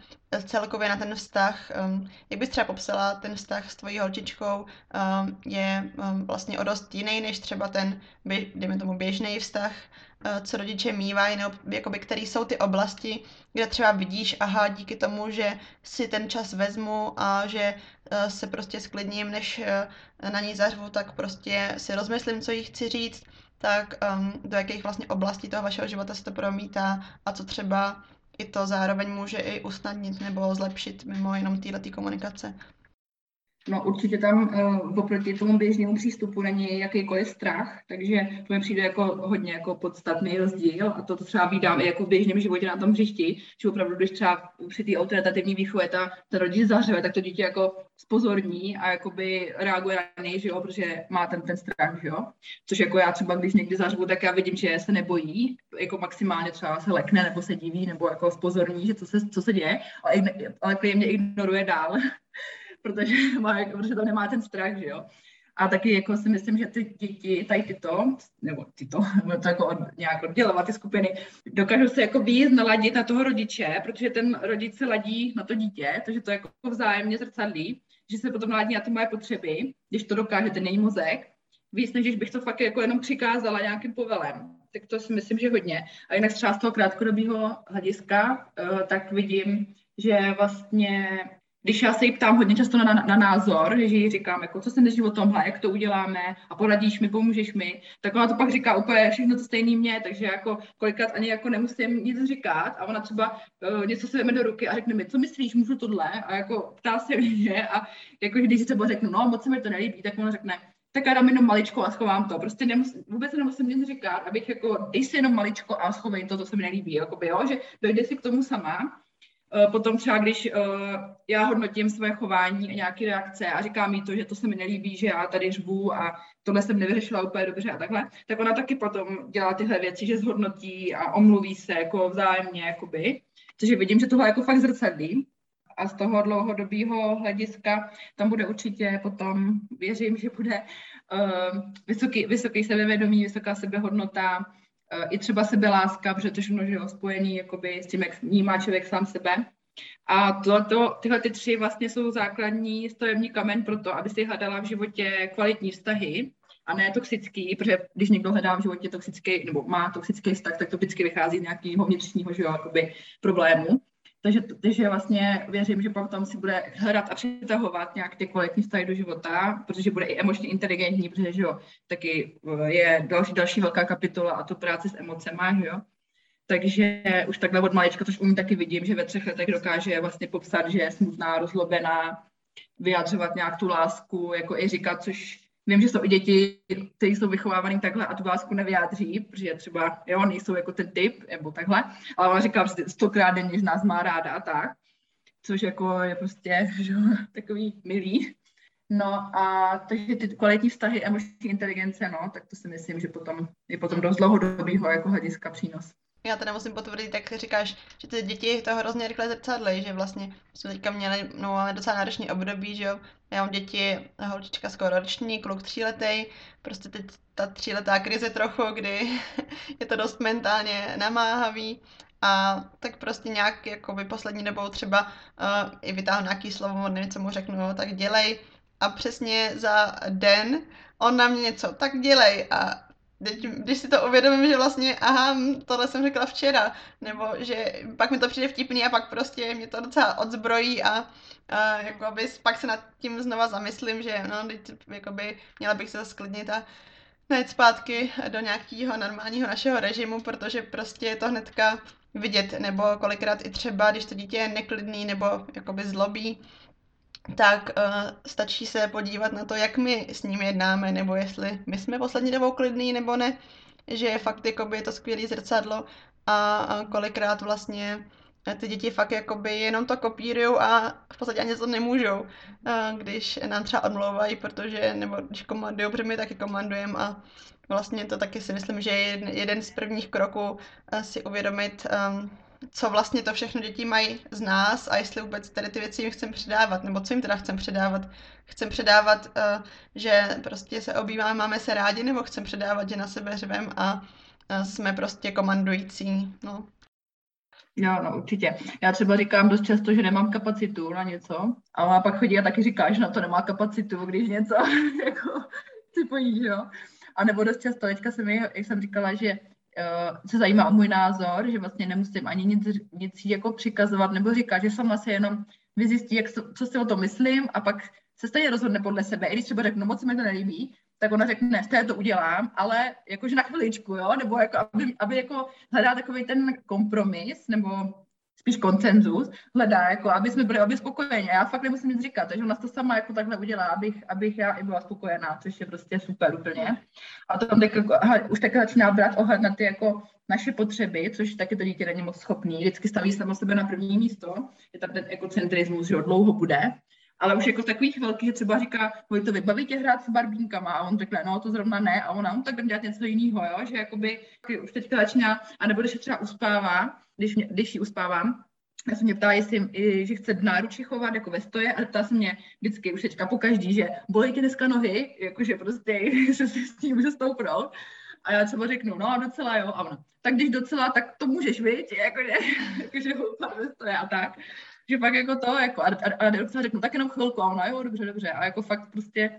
celkově na ten vztah, jak bys třeba popsala, ten vztah s tvojí holčičkou je vlastně o dost jiný, než třeba ten, dejme tomu, běžný vztah, co rodiče mívají, nebo jakoby, který jsou ty oblasti, kde třeba vidíš, aha, díky tomu, že si ten čas vezmu a že se prostě sklidním, než na ní zařvu, tak prostě si rozmyslím, co jí chci říct, tak um, do jakých vlastně oblastí toho vašeho života se to promítá a co třeba i to zároveň může i usnadnit nebo zlepšit mimo jenom této komunikace? No určitě tam uh, oproti tomu běžnému přístupu není jakýkoliv strach, takže to mi přijde jako hodně jako podstatný rozdíl a to, to třeba vídám i jako v běžném životě na tom hřišti, že opravdu, když třeba při té autoritativní výchově ta, ta rodič zařeve, tak to dítě jako zpozorní a jakoby reaguje na něj, že jo, protože má ten, ten strach, že jo. Což jako já třeba, když někdy zařvu, tak já vidím, že se nebojí, jako maximálně třeba se lekne nebo se diví nebo jako zpozorní, že co se, co se děje, ale, ale klidně ignoruje dál. Protože, má, protože to nemá ten strach, že jo. A taky jako si myslím, že ty děti, tady tyto, nebo tyto, nebo to jako od, nějak oddělovat ty skupiny, dokážou se jako víc naladit na toho rodiče, protože ten rodič se ladí na to dítě, takže to jako vzájemně zrcadlí, že se potom ladí na ty moje potřeby, když to dokáže ten její mozek, víc než bych to fakt jako jenom přikázala nějakým povelem. Tak to si myslím, že hodně. A jinak třeba z toho krátkodobého hlediska, tak vidím, že vlastně... Když já se jí ptám hodně často na, na, na názor, že jí říkám, jako, co se myslíš o tomhle, jak to uděláme a poradíš mi, pomůžeš mi, tak ona to pak říká úplně všechno to stejný mě, takže jako kolikrát ani jako nemusím nic říkat a ona třeba uh, něco si veme do ruky a řekne mi, co myslíš, můžu tohle a jako ptá se mě a jako, když si třeba řeknu, no moc se mi to nelíbí, tak ona řekne, tak já dám jenom maličko a schovám to. Prostě nemusím, vůbec nemusím nic říkat, abych jako, dej si jenom maličko a schovej to, to se mi nelíbí, jakoby, jo, že dojde si k tomu sama. Potom třeba, když uh, já hodnotím své chování a nějaké reakce a říkám jí to, že to se mi nelíbí, že já tady řvu a tohle jsem nevyřešila úplně dobře a takhle, tak ona taky potom dělá tyhle věci, že zhodnotí a omluví se jako vzájemně, jakoby. Což vidím, že tohle jako fakt zrcadlí. A z toho dlouhodobého hlediska tam bude určitě potom, věřím, že bude uh, vysoký, vysoký sebevědomí, vysoká sebehodnota, i třeba sebeláska, protože to je množilo spojený jakoby, s tím, jak vnímá člověk sám sebe. A tohleto, tyhle ty tři vlastně jsou základní stavební kamen pro to, aby si hledala v životě kvalitní vztahy a ne toxický, protože když někdo hledá v životě toxický, nebo má toxický vztah, tak to vždycky vychází z nějakého vnitřního že jo, jakoby, problému. Takže, takže vlastně věřím, že pak tam si bude hledat a přitahovat nějak ty kvalitní vztahy do života, protože bude i emočně inteligentní, protože že jo, taky je další, další velká kapitola a to práce s emocema, že jo. Takže už takhle od malička, což u ní taky vidím, že ve třech letech dokáže vlastně popsat, že je smutná, rozlobená, vyjadřovat nějak tu lásku, jako i říkat, což vím, že jsou i děti, které jsou vychovávané takhle a tu lásku nevyjádří, protože třeba jo, nejsou jako ten typ, nebo takhle, ale ona říká stokrát denně, že nás má ráda a tak, což jako je prostě že, takový milý. No a takže ty kvalitní vztahy, emoční inteligence, no, tak to si myslím, že potom je potom dost dlouhodobýho jako hlediska přínos. Já teda musím potvrdit, jak říkáš, že ty děti to hrozně rychle zrcadlí, že vlastně jsme teďka měli no, ale docela náročný období, že jo. Já mám děti, holčička skoro roční, kluk tříletej, prostě teď ta tříletá krize trochu, kdy je to dost mentálně namáhavý a tak prostě nějak jakoby poslední dobou třeba uh, i vytáhnu nějaký slovo, nevím, co mu řeknu, tak dělej a přesně za den on na mě něco, tak dělej a když si to uvědomím, že vlastně, aha, tohle jsem řekla včera, nebo že pak mi to přijde vtipný a pak prostě mě to docela odzbrojí a, a jakoby pak se nad tím znova zamyslím, že no, jakoby měla bych se zasklidnit a najít zpátky do nějakého normálního našeho režimu, protože prostě je to hnedka vidět, nebo kolikrát i třeba, když to dítě je neklidný nebo jakoby zlobí, tak uh, stačí se podívat na to, jak my s ním jednáme, nebo jestli my jsme poslední dobou klidný, nebo ne, že je fakt jakoby, je to skvělé zrcadlo a, a kolikrát vlastně ty děti fakt jakoby, jenom to kopírujou a v podstatě ani to nemůžou, uh, když nám třeba odmlouvají, protože, nebo když komandujou, protože my taky komandujeme a vlastně to taky si myslím, že je jeden z prvních kroků uh, si uvědomit, um, co vlastně to všechno děti mají z nás a jestli vůbec tady ty věci jim chcem předávat, nebo co jim teda chcem předávat. Chcem předávat, uh, že prostě se objímáme, máme se rádi, nebo chcem předávat, že na sebe řvem a uh, jsme prostě komandující, no. Jo, no určitě. Já třeba říkám dost často, že nemám kapacitu na něco, a ona pak chodí a taky říká, že na to nemá kapacitu, když něco jako si pojí, jo. A nebo dost často, teďka jsem, jak jsem říkala, že se zajímá o můj názor, že vlastně nemusím ani nic, nic jako přikazovat nebo říkat, že sama se jenom vyzjistí, jak, co si o to myslím a pak se stejně rozhodne podle sebe. I když třeba řeknu, moc se mi to nelíbí, tak ona řekne, ne, stejně to udělám, ale jakože na chviličku, jo, nebo jako, aby, aby jako hledá takový ten kompromis nebo spíš konsenzus, hledá, jako, aby jsme byli obě spokojeni. Já fakt nemusím nic říkat, takže ona to sama jako takhle udělá, abych, abych já i byla spokojená, což je prostě super úplně. A to tam tak, aha, už tak začíná brát ohled na ty jako naše potřeby, což taky to dítě není moc schopný. Vždycky staví samo sebe na první místo, je tam ten egocentrismus, že dlouho bude. Ale už jako z takových velkých třeba říká, to vybaví tě hrát s barbínkama a on řekne, no to zrovna ne a ona, on tak jdem dělat něco jiného, jo, že jakoby už teďka začíná, anebo když se třeba uspává, když, mě, když ji uspávám, já se mě ptala, jestli, že chce v náruči chovat jako ve stoje a ptá se mě vždycky už teďka po každý, že bolí tě dneska nohy, jakože prostě se s tím může stoupnout. A já třeba řeknu, no a docela jo, a ona, tak když docela, tak to můžeš, viď, jakože, jakože houpat ve stoje a tak. Že pak jako to, jako, a, a, a docela řeknu, tak jenom chvilku, a ona, jo, dobře, dobře, a jako fakt prostě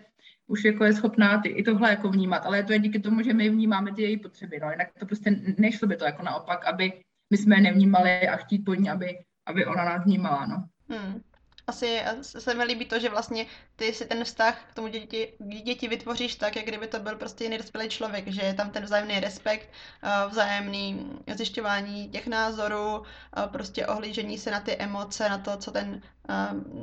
už jako je schopná ty, i tohle jako vnímat, ale to je díky tomu, že my vnímáme ty její potřeby, no, jinak to prostě nešlo by to jako naopak, aby my jsme je nevnímali a chtít po ní, aby, aby ona nás vnímala, no. Hmm. Asi se mi líbí to, že vlastně ty si ten vztah k tomu děti, děti vytvoříš tak, jak kdyby to byl prostě jiný dospělý člověk, že je tam ten vzájemný respekt, vzájemný zjišťování těch názorů, prostě ohlížení se na ty emoce, na to, co ten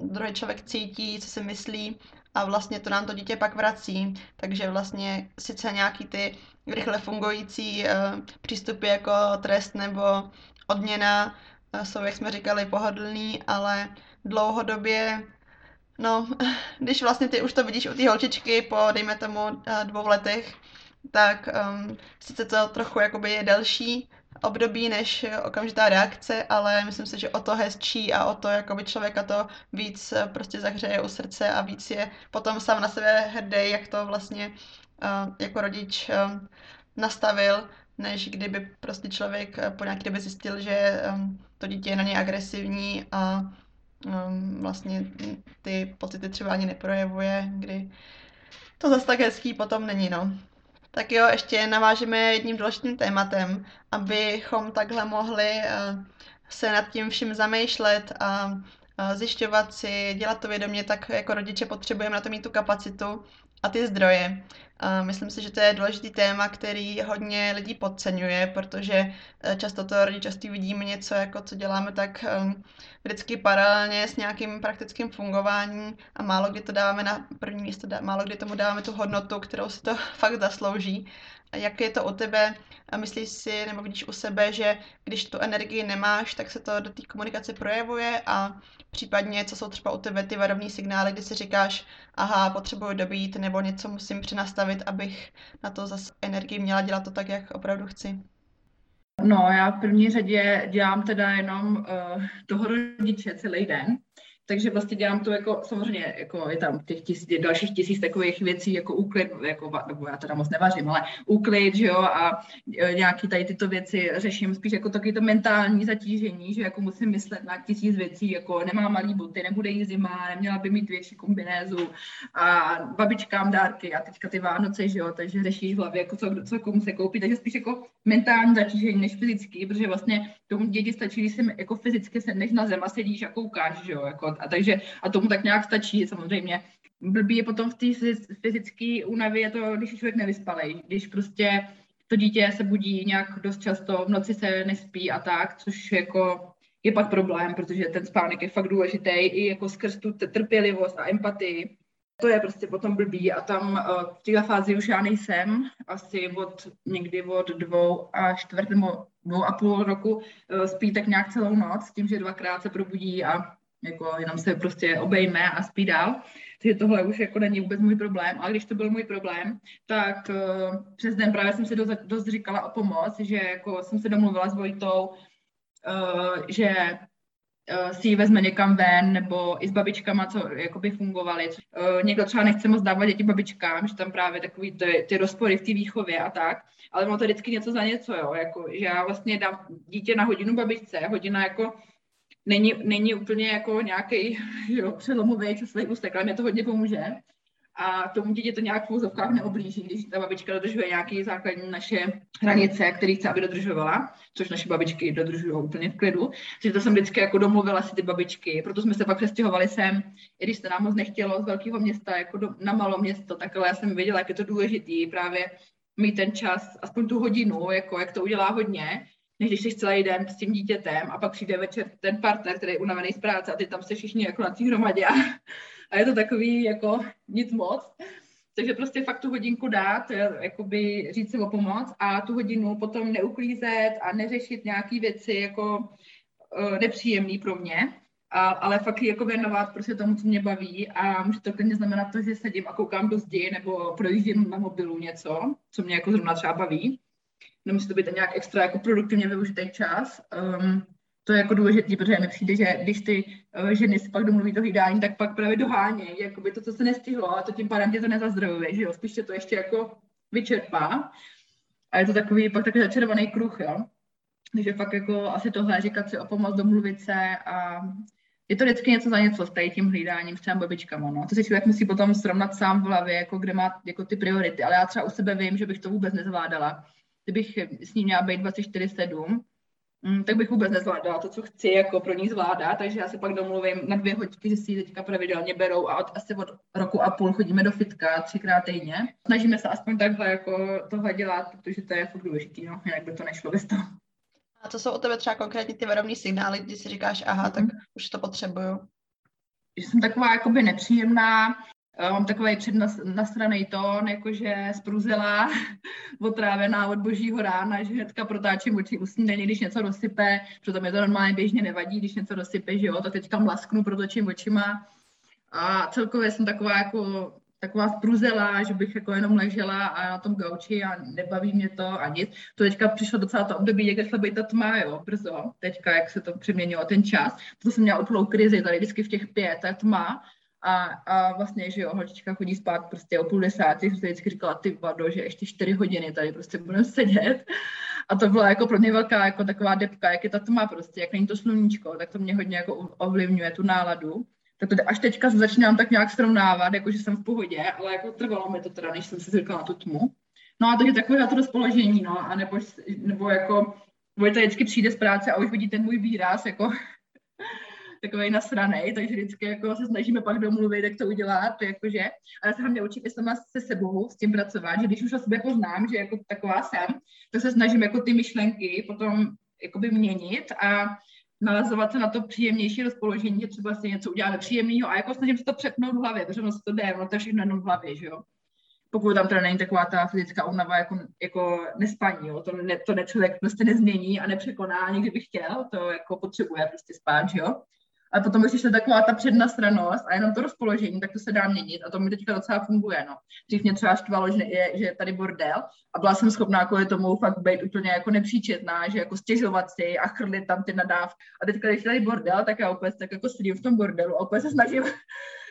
druhý člověk cítí, co si myslí a vlastně to nám to dítě pak vrací, takže vlastně sice nějaký ty rychle fungující přístupy jako trest nebo odměna jsou, jak jsme říkali, pohodlný, ale dlouhodobě, no, když vlastně ty už to vidíš u té holčičky po, dejme tomu, dvou letech, tak um, sice to trochu jakoby je delší období než okamžitá reakce, ale myslím si, že o to hezčí a o to jakoby člověka to víc prostě zahřeje u srdce a víc je potom sám na sebe hrdý, jak to vlastně uh, jako rodič um, nastavil, než kdyby prostě člověk po nějaké době zjistil, že um, to dítě je na něj agresivní a vlastně ty pocity třeba ani neprojevuje, kdy to zase tak hezký potom není, no. Tak jo, ještě navážeme jedním důležitým tématem, abychom takhle mohli se nad tím vším zamýšlet a zjišťovat si, dělat to vědomě, tak jako rodiče potřebujeme na to mít tu kapacitu a ty zdroje. Myslím si, že to je důležitý téma, který hodně lidí podceňuje, protože často to rodičovství vidíme něco, jako co děláme tak vždycky paralelně s nějakým praktickým fungováním a málo kdy to dáváme na první místo, málo kdy tomu dáváme tu hodnotu, kterou si to fakt zaslouží. Jak je to u tebe? Myslíš si, nebo vidíš u sebe, že když tu energii nemáš, tak se to do té komunikace projevuje a případně, co jsou třeba u tebe ty varovní signály, kdy si říkáš, aha, potřebuju dobít, nebo něco musím přenastavit, abych na to zase energii měla dělat to tak, jak opravdu chci? No, já v první řadě dělám teda jenom uh, toho rodiče celý den, takže vlastně dělám to jako, samozřejmě, jako je tam těch tisíc, dalších tisíc takových věcí, jako úklid, jako, nebo já teda moc nevařím, ale úklid, že jo, a nějaký tady tyto věci řeším spíš jako taky to mentální zatížení, že jako musím myslet na tisíc věcí, jako nemám malý boty, nebude jí zima, neměla by mít větší kombinézu a babičkám dárky a teďka ty Vánoce, že jo, takže řešíš v hlavě, jako co, co komu se koupí, takže spíš jako mentální zatížení než fyzický, protože vlastně tomu děti stačí, když jsem jako fyzicky sedneš na zem a sedíš a koukáš, že jo, jako a takže a tomu tak nějak stačí, samozřejmě. Blbý je potom v té fyzické únavě to, když člověk nevyspalej, když prostě to dítě se budí nějak dost často, v noci se nespí a tak, což jako je pak problém, protože ten spánek je fakt důležitý i jako skrz tu trpělivost a empatii. To je prostě potom blbý a tam v této fázi už já nejsem, asi od někdy od dvou a čtvrt nebo dvou a půl roku spí tak nějak celou noc s tím, že dvakrát se probudí a jako jenom se prostě obejme a spí dál, takže tohle už jako není vůbec můj problém, ale když to byl můj problém, tak uh, přes den právě jsem se dost, dost říkala o pomoc, že jako jsem se domluvila s Vojtou, uh, že uh, si ji vezme někam ven, nebo i s babičkama, co jakoby fungovaly. Uh, někdo třeba nechce moc dávat děti babičkám, že tam právě takový ty, ty rozpory v té výchově a tak, ale ono to vždycky něco za něco, jo, jako, že já vlastně dám dítě na hodinu babičce, hodina jako Není, není úplně jako nějaký přelomový časový úsek, ale mě to hodně pomůže. A tomu dítě to nějak v úzovkách neoblíží, když ta babička dodržuje nějaké základní naše hranice, které chce, aby dodržovala, což naše babičky dodržují úplně v klidu. Takže to jsem vždycky jako domluvila si ty babičky, proto jsme se pak přestěhovali sem, i když se nám moc nechtělo z velkého města jako do, na malo město, tak ale já jsem věděla, jak je to důležitý právě mít ten čas, aspoň tu hodinu, jako jak to udělá hodně. než když jsi celý den s tím dítětem a pak přijde večer ten partner, který je unavený z práce a ty tam jste všichni jako na té hromadě a, a je to takový jako nic moc. Takže prostě fakt tu hodinku dát, jakoby říct si o pomoc a tu hodinu potom neuklízet a neřešit nějaký věci jako nepříjemný pro mě, a, ale fakt jako věnovat prostě tomu, co mě baví a může to klidně znamenat to, že sedím a koukám do zdi nebo projíždím na mobilu něco, co mě jako zrovna třeba baví. Nemusí to být nějak extra jako produktivně využitý čas. Um, to je jako důležitý, protože mi přijde, že když ty uh, ženy si pak domluví to jídání, tak pak právě dohánějí jakoby to, co se nestihlo a to tím pádem tě to nezazdravuje, že jo, spíš tě to ještě jako vyčerpá a je to takový pak takový začervaný kruh, jo. Takže pak jako asi tohle, říkat si o pomoc, domluvit se a je to vždycky něco za něco s tím hlídáním, s těmi babičkama, no. To si člověk musí potom srovnat sám v hlavě, jako kde má jako ty priority, ale já třeba u sebe vím, že bych to vůbec nezvládala. Kdybych s ní měla být dvacet čtyři sedm, tak bych vůbec nezvládala to, co chci jako pro ní zvládat, takže já se pak domluvím na dvě hodinky, že si ji teďka pravidelně berou a od, asi od roku a půl chodíme do fitka třikrát týdně. Snažíme se aspoň takhle jako tohle dělat, protože to je fakt důležitý, no, jinak by to nešlo bez toho. A co jsou od tebe třeba konkrétně ty varovní signály, kdy si říkáš, aha, tak už to potřebuju? Že jsem taková jakoby nepříjemná, mám takový přednastranej tón, jakože zpruzela, otrávená od božího rána, že hnedka protáčím oči usnídení, když něco rozsype, protože mi to normálně běžně nevadí, když něco rozsype, že jo, to teďka mlasknu, protočím očima. A celkově jsem taková jako taková zpruzela, že bych jako jenom ležela a na tom gauči a nebaví mě to a nic. To teďka přišlo docela to období, jak šla být ta tma, jo, brzo, teďka, jak se to přeměnilo ten čas. To jsem měla úplnou krizi, tady vždycky v těch pět, ta tma. A, a vlastně, že jo, holčička chodí spát prostě o půl desáti, jsem se vždycky říkala, ty vado, že ještě čtyři hodiny tady prostě budeme sedět. A to byla jako pro mě velká jako taková depka, jak je ta tma prostě, jak není to sluníčko, tak to mě hodně jako ovlivňuje tu náladu. Tak to až teďka začínám tak nějak srovnávat, jakože jsem v pohodě, ale jako trvalo mi to teda, než jsem si zvykla na tu tmu. No a to je takové na to rozpoložení, no, a nebo, nebo jako Vojta vždycky přijde z práce a už vidí ten můj výraz, jako takovej nasranej, takže vždycky jako se snažíme pak domluvit, jak to udělat, jakože. A já se hlavně učím i sama se sebou s tím pracovat, že když už o sobě poznám, že jako taková jsem, tak se snažím jako ty myšlenky potom jakoby měnit a nalazovat se na to příjemnější rozpoložení, že třeba si něco udělá nepříjemného a jako snažím se to přepnout v hlavě, protože ono se to jde, ono to je všechno jenom v hlavě, že jo. Pokud tam teda není taková ta fyzická únava jako, jako nespaní, jo? To, ne, to ne, člověk prostě nezmění a nepřekoná, nikdy by chtěl, to jako potřebuje prostě spát, že jo. Ale potom, když je taková ta přednastranost a jenom to rozpoložení, tak to se dá měnit a to mi teďka docela funguje, no. Dřív mě třeba štvalo, že je, že je tady bordel a byla jsem schopná kvůli tomu fakt být úplně jako nepříčetná, že jako stěžovat si a chrlit tam ty nadávky. A teďka, když je tady bordel, tak já opět tak jako sedím v tom bordelu a opět se snažím,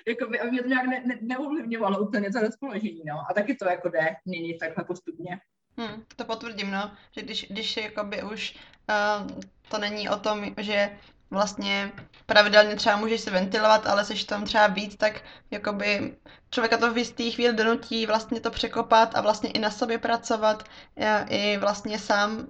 jako by, aby mě to nějak ne, ne, neovlivňovalo úplně to rozpoložení, no. A taky to jako jde měnit takhle postupně. Hmm, to potvrdím, no, že když, když jakoby už uh, to není o tom, že vlastně pravidelně třeba můžeš se ventilovat, ale seš tam třeba víc, tak jakoby člověka to v jistý chvíli donutí vlastně to překopat a vlastně i na sobě pracovat, i vlastně sám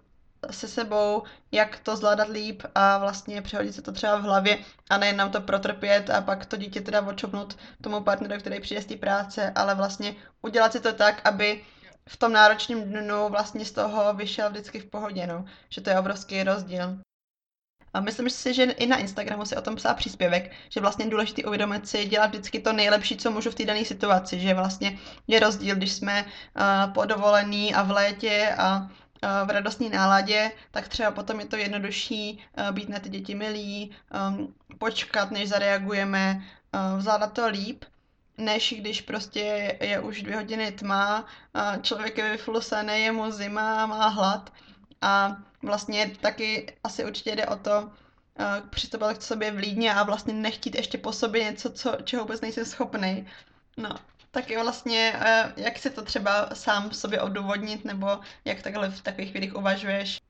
se sebou, jak to zvládat líp a vlastně přehodit se to třeba v hlavě a nejenom to protrpět a pak to dítě teda odšopnout tomu partneru, který přijde z té práce, ale vlastně udělat si to tak, aby v tom náročném dnu vlastně z toho vyšel vždycky v pohodě, no. Že to je obrovský rozdíl. A myslím si, že i na Instagramu se o tom psal příspěvek, že vlastně je důležité uvědomit si, dělat vždycky to nejlepší, co můžu v té dané situaci, že vlastně je rozdíl, když jsme uh, podovolení a v létě a uh, v radostné náladě, tak třeba potom je to jednodušší uh, být na ty děti milí, um, počkat, než zareagujeme, uh, zvládat to líp, než když prostě je už dvě hodiny tma, uh, člověk je vyflusený, je mu zima, má hlad a vlastně taky asi určitě jde o to uh, přistupovat k sobě vlídně a vlastně nechtít ještě po sobě něco, co, čeho vůbec nejsem schopnej. No, taky vlastně, uh, jak si to třeba sám sobě odůvodnit, nebo jak takhle v takových chvílích uvažuješ?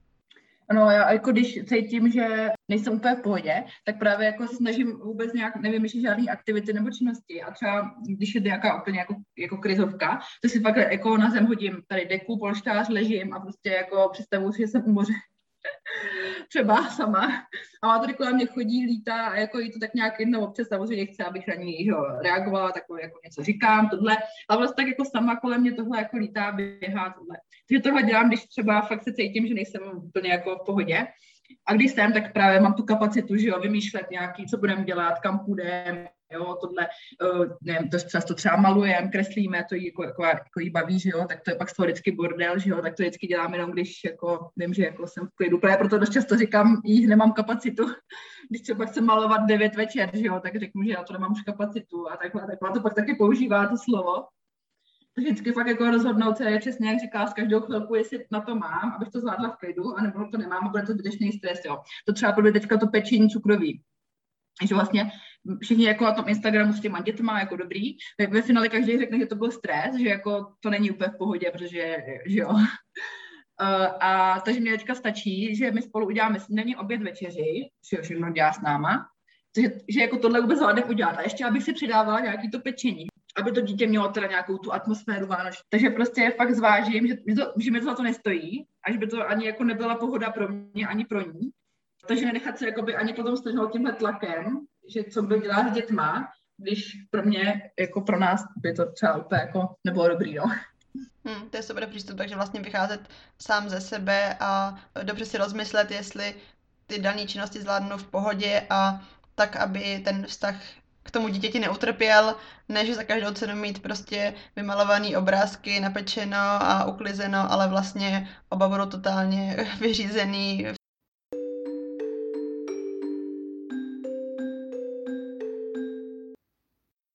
No, já jako když cítím, že nejsem úplně v pohodě, tak právě jako se snažím vůbec nějak nevymýšlet žádný aktivity nebo činnosti. A třeba, když je nějaká úplně jako, jako krizovka, to si fakt jako na zem hodím tady deku, polštář, ležím a prostě jako představuji si, že jsem u moře. třeba sama. A má tady kolem mě chodí, lítá a jako jí to tak nějak jednou občas samozřejmě chce, abych na ní jo, reagovala, takové jako něco říkám, tohle. Ale vlastně tak jako sama kolem mě tohle jako lítá, běhá, tohle. Takže tohle dělám, když třeba fakt se cítím, že nejsem úplně jako v pohodě. A když jsem, tak právě mám tu kapacitu, že jo, vymýšlet nějaký, co budeme dělat, kam půjdeme, jo, tohle, uh, nevím, to často třeba malujeme, kreslíme, to jí, jako, jako, jako jí baví, že jo, tak to je pak z toho vždycky bordel, že jo, tak to vždycky dělám jenom, když jako, vím, že jako jsem v klidu, právě proto dost často říkám, jí nemám kapacitu, když třeba chci malovat devět večer, že jo, tak řeknu, že já to nemám už kapacitu a takhle, takhle, to pak taky používá to slovo. Vždycky fakt jako rozhodnout se, přesně jak říká, z každou chvilku, jestli na to mám, abych to zvládla v klidu, anebo to nemám a bude to zbytečný stres, jo. To třeba pro mě teďka to pečení cukroví. Že vlastně všichni jako na tom Instagramu s těma dětma jako dobrý, tak ve finále každý řekne, že to byl stres, že jako to není úplně v pohodě, protože, že jo. A takže mě teďka stačí, že my spolu uděláme snídani, oběd, večeři, že jo, všechno dělá s náma, že, že jako tohle vůbec zvládne udělat. A ještě abych si přidávala nějaký to pečení, aby to dítě mělo teda nějakou tu atmosféru vánoční. Takže prostě fakt zvážím, že, to, že mi to za to nestojí, až by to ani jako nebyla pohoda pro mě, ani pro ní. Takže nenechat se jakoby ani potom strhnout tímhle tlakem, že co by dělá s dětma, když pro mě, jako pro nás by to třeba úplně jako nebylo dobrý, no. Hmm, to je super přístup, takže vlastně vycházet sám ze sebe a dobře si rozmyslet, jestli ty dané činnosti zvládnu v pohodě a tak, aby ten vztah k tomu dítěti neutrpěl, než za každou cenu mít prostě vymalovaný obrázky, napečeno a uklizeno, ale vlastně oba budou totálně vyřízený.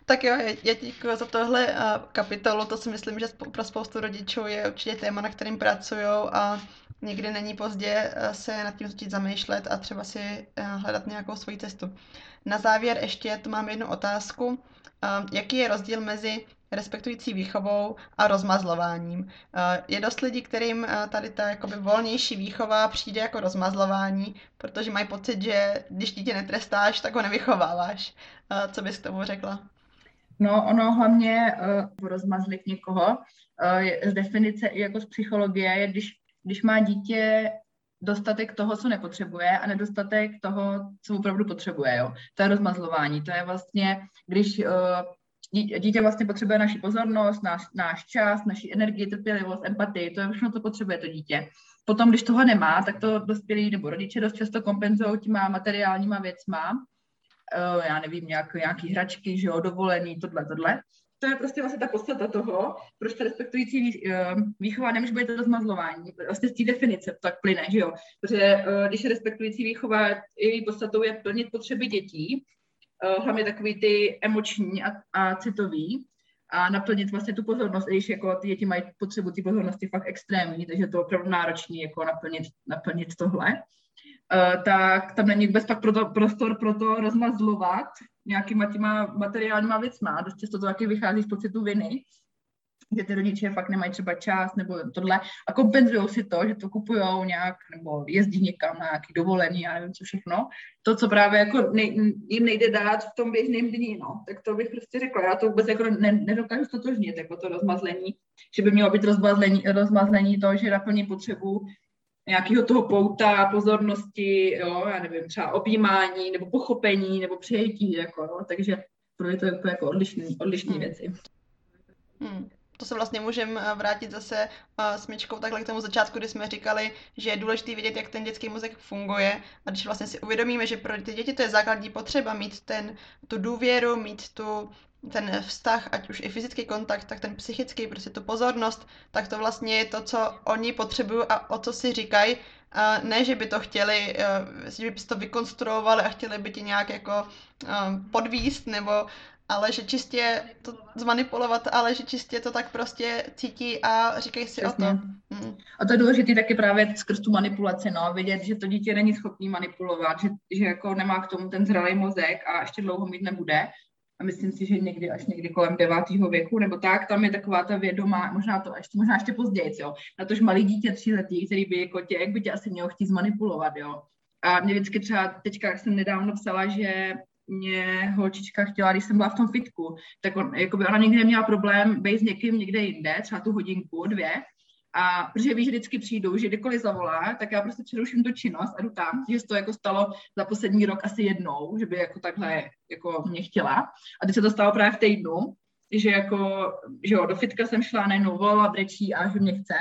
Tak jo, já děkuji za tohle kapitolu, to si myslím, že pro spoustu rodičů je určitě téma, na kterým pracují a někdy není pozdě se nad tím začít zamýšlet a třeba si hledat nějakou svoji cestu. Na závěr ještě tu mám jednu otázku. Jaký je rozdíl mezi respektující výchovou a rozmazlováním? Je dost lidí, kterým tady ta jakoby volnější výchova přijde jako rozmazlování, protože mají pocit, že když dítě netrestáš, tak ho nevychováváš. Co bys k tomu řekla? No, ono hlavně uh, rozmazlit někoho uh, je, z definice i jako z psychologie je, když, když má dítě dostatek toho, co nepotřebuje a nedostatek toho, co opravdu potřebuje, jo. To je rozmazlování, to je vlastně, když uh, dítě, dítě vlastně potřebuje naši pozornost, náš, náš čas, naši energii, trpělivost, empatii, to je všechno, co potřebuje to dítě. Potom, když toho nemá, tak to dospělí nebo rodiče dost často kompenzují těma materiálníma věcma, já nevím, nějak, nějaký hračky, že jo, dovolený, tohle, tohle. To je prostě vlastně ta podstata toho, proč ta respektující výchova nemůže být rozmazlování. Vlastně z té definice to tak plyne, že jo. Protože když je respektující výchova, její podstatou je plnit potřeby dětí, hlavně takový ty emoční a, a citový, a naplnit vlastně tu pozornost, i když jako ty děti mají potřebu ty pozornosti fakt extrémní, takže to je opravdu náročný jako naplnit, naplnit tohle. Uh, tak tam není vůbec pak proto, prostor pro to rozmazlovat nějakýma těma materiálníma věcma. Dost často to taky vychází z pocitu viny, že ty rodiče fakt nemají třeba čas nebo tohle a kompenzují si to, že to kupujou nějak nebo jezdí někam na nějaký dovolený a nevím co všechno. To, co právě jako nej, jim nejde dát v tom běžném dní, no. Tak to bych prostě řekla. Já to vůbec jako ne, nedokážu stotožnit, jako to rozmazlení, že by mělo být rozmazlení, rozmazlení to, že naplní potřebu nějakého toho pouta, pozornosti, jo, já nevím, třeba objímání, nebo pochopení, nebo přijetí, jako, no, takže pro mě to je úplně jako odlišný, odlišný hmm. věci. Hmm. To se vlastně můžeme vrátit zase uh, s Mičkou takhle k tomu začátku, kdy jsme říkali, že je důležité vědět, jak ten dětský mozek funguje a když vlastně si uvědomíme, že pro ty děti to je základní potřeba mít ten, tu důvěru, mít tu ten vztah, ať už i fyzický kontakt, tak ten psychický, prostě tu pozornost, tak to vlastně je to, co oni potřebují a o co si říkají. Ne, že by to chtěli, že by si to vykonstruovali a chtěli by ti nějak jako podvíst, nebo, ale že čistě to zmanipulovat, ale že čistě to tak prostě cítí a říkají si Přesně. o to. Hmm. A to je důležité taky právě skrz tu manipulaci, no, vidět, že to dítě není schopné manipulovat, že, že jako nemá k tomu ten zralý mozek a ještě dlouho mít nebude. A myslím si, že někdy až někdy kolem devátého věku, nebo tak, tam je taková ta vědomá, možná to ještě, možná ještě později, jo, na tož malý dítě tříletý, který by jako tě, jak by tě asi mělo chtít zmanipulovat, jo. A mě vždycky třeba, teďka, jak jsem nedávno psala, že mě holčička chtěla, když jsem byla v tom fitku, tak on, jakoby ona nikdy neměla problém být s někým někde jinde, třeba tu hodinku, dvě, A protože víš, že vždycky přijdu, že kdykoliv zavolá, tak já prostě přeruším tu činnost a jdu tam, že se to jako stalo za poslední rok asi jednou, že by jako takhle jako mě chtěla. A teď se to stalo právě v týdnu, že jako, že jo, do fitka jsem šla, najednou volala, brečí a že mě chce,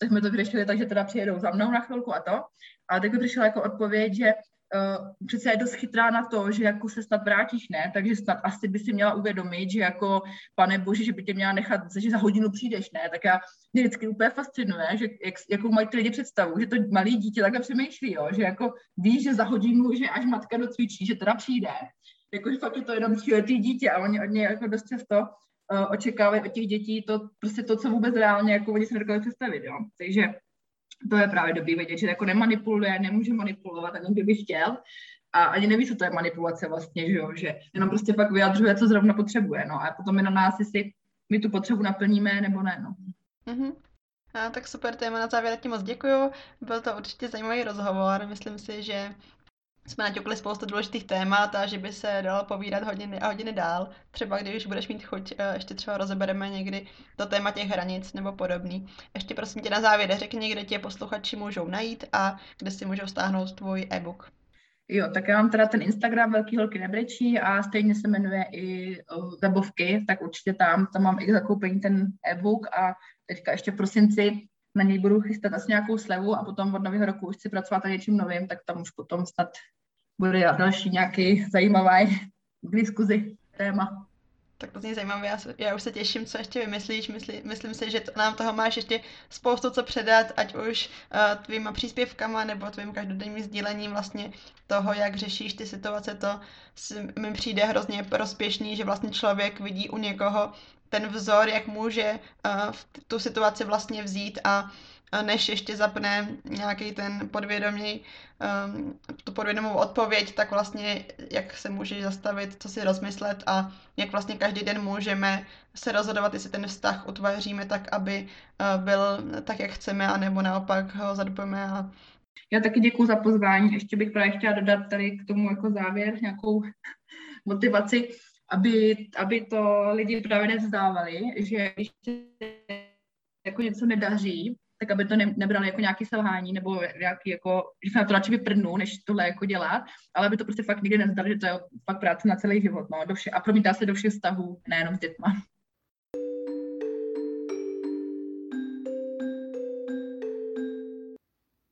tak jsme to vyřešili tak, že teda přijedou za mnou na chvilku a to. A tak přišla jako odpověď, že Uh, přece je dost chytrá na to, že jako se snad vrátíš, ne, takže snad asi by si měla uvědomit, že jako pane bože, že by tě měla nechat, že za hodinu přijdeš, ne, tak já mě vždycky úplně fascinuje, že jak, jakou mají ty lidi představu, že to malý dítě takhle přemýšlí, jo, že jako víš, že za hodinu, že až matka docvičí, že teda přijde, jakože fakt je to jenom tříletý dítě a oni od něj jako dost často uh, očekávají od těch dětí to, prostě to, co vůbec reálně, jako oni se nedokážou představit, jo, takže to je právě dobrý vědět, že jako nemanipuluje, nemůže manipulovat, ani kdyby chtěl a ani neví, co to je manipulace vlastně, že jo, že jenom prostě pak vyjadřuje, co zrovna potřebuje, no a potom je na nás, jestli my tu potřebu naplníme nebo ne, no. Mm-hmm. A tak super, téma na závěr ti moc děkuju, byl to určitě zajímavý rozhovor, myslím si, že jsme naťukli spoustu důležitých témat a že by se dalo povídat hodiny a hodiny dál. Třeba když budeš mít chuť, ještě třeba rozebereme někdy to téma těch hranic nebo podobný. Ještě prosím tě na závěr řekni, kde tě posluchači můžou najít a kde si můžou stáhnout tvůj e-book. Jo, tak já mám teda ten Instagram Velký holky nebrečí a stejně se jmenuje i webovky, tak určitě tam, tam mám i zakoupený ten e-book a teďka ještě v prosinci na něj budu chystat asi nějakou slevu a potom od nového roku už chci pracovat na něčím novým, tak tam už potom snad bude další nějaký zajímavý diskuzi téma. Tak to zní zajímavé, já, já už se těším, co ještě vymyslíš, Myslí, myslím si, že to, nám toho máš ještě spoustu co předat, ať už uh, tvýma příspěvkama nebo tvým každodenním sdílením vlastně toho, jak řešíš ty situace, to mi přijde hrozně prospěšný, že vlastně člověk vidí u někoho ten vzor, jak může uh, tu situaci vlastně vzít a než ještě zapne nějaký ten podvědomý, um, tu podvědomou odpověď, tak vlastně jak se můžeš zastavit, co si rozmyslet a jak vlastně každý den můžeme se rozhodovat, jestli ten vztah utváříme tak, aby uh, byl tak, jak chceme, anebo naopak ho zadupujeme. A... Já taky děkuji za pozvání. Ještě bych právě chtěla dodat tady k tomu jako závěr nějakou motivaci, aby, aby to lidi právě nevzdávali, že když jako něco nedaří, tak aby to ne, nebrali jako nějaké selhání nebo nějaký jako, že se na to radši vyprdnou, než tohle jako dělat, ale aby to prostě fakt nikdy nevzdali, že to je fakt práce na celý život, no, do vše, a promítá se do všech vztahů, nejenom s dětma.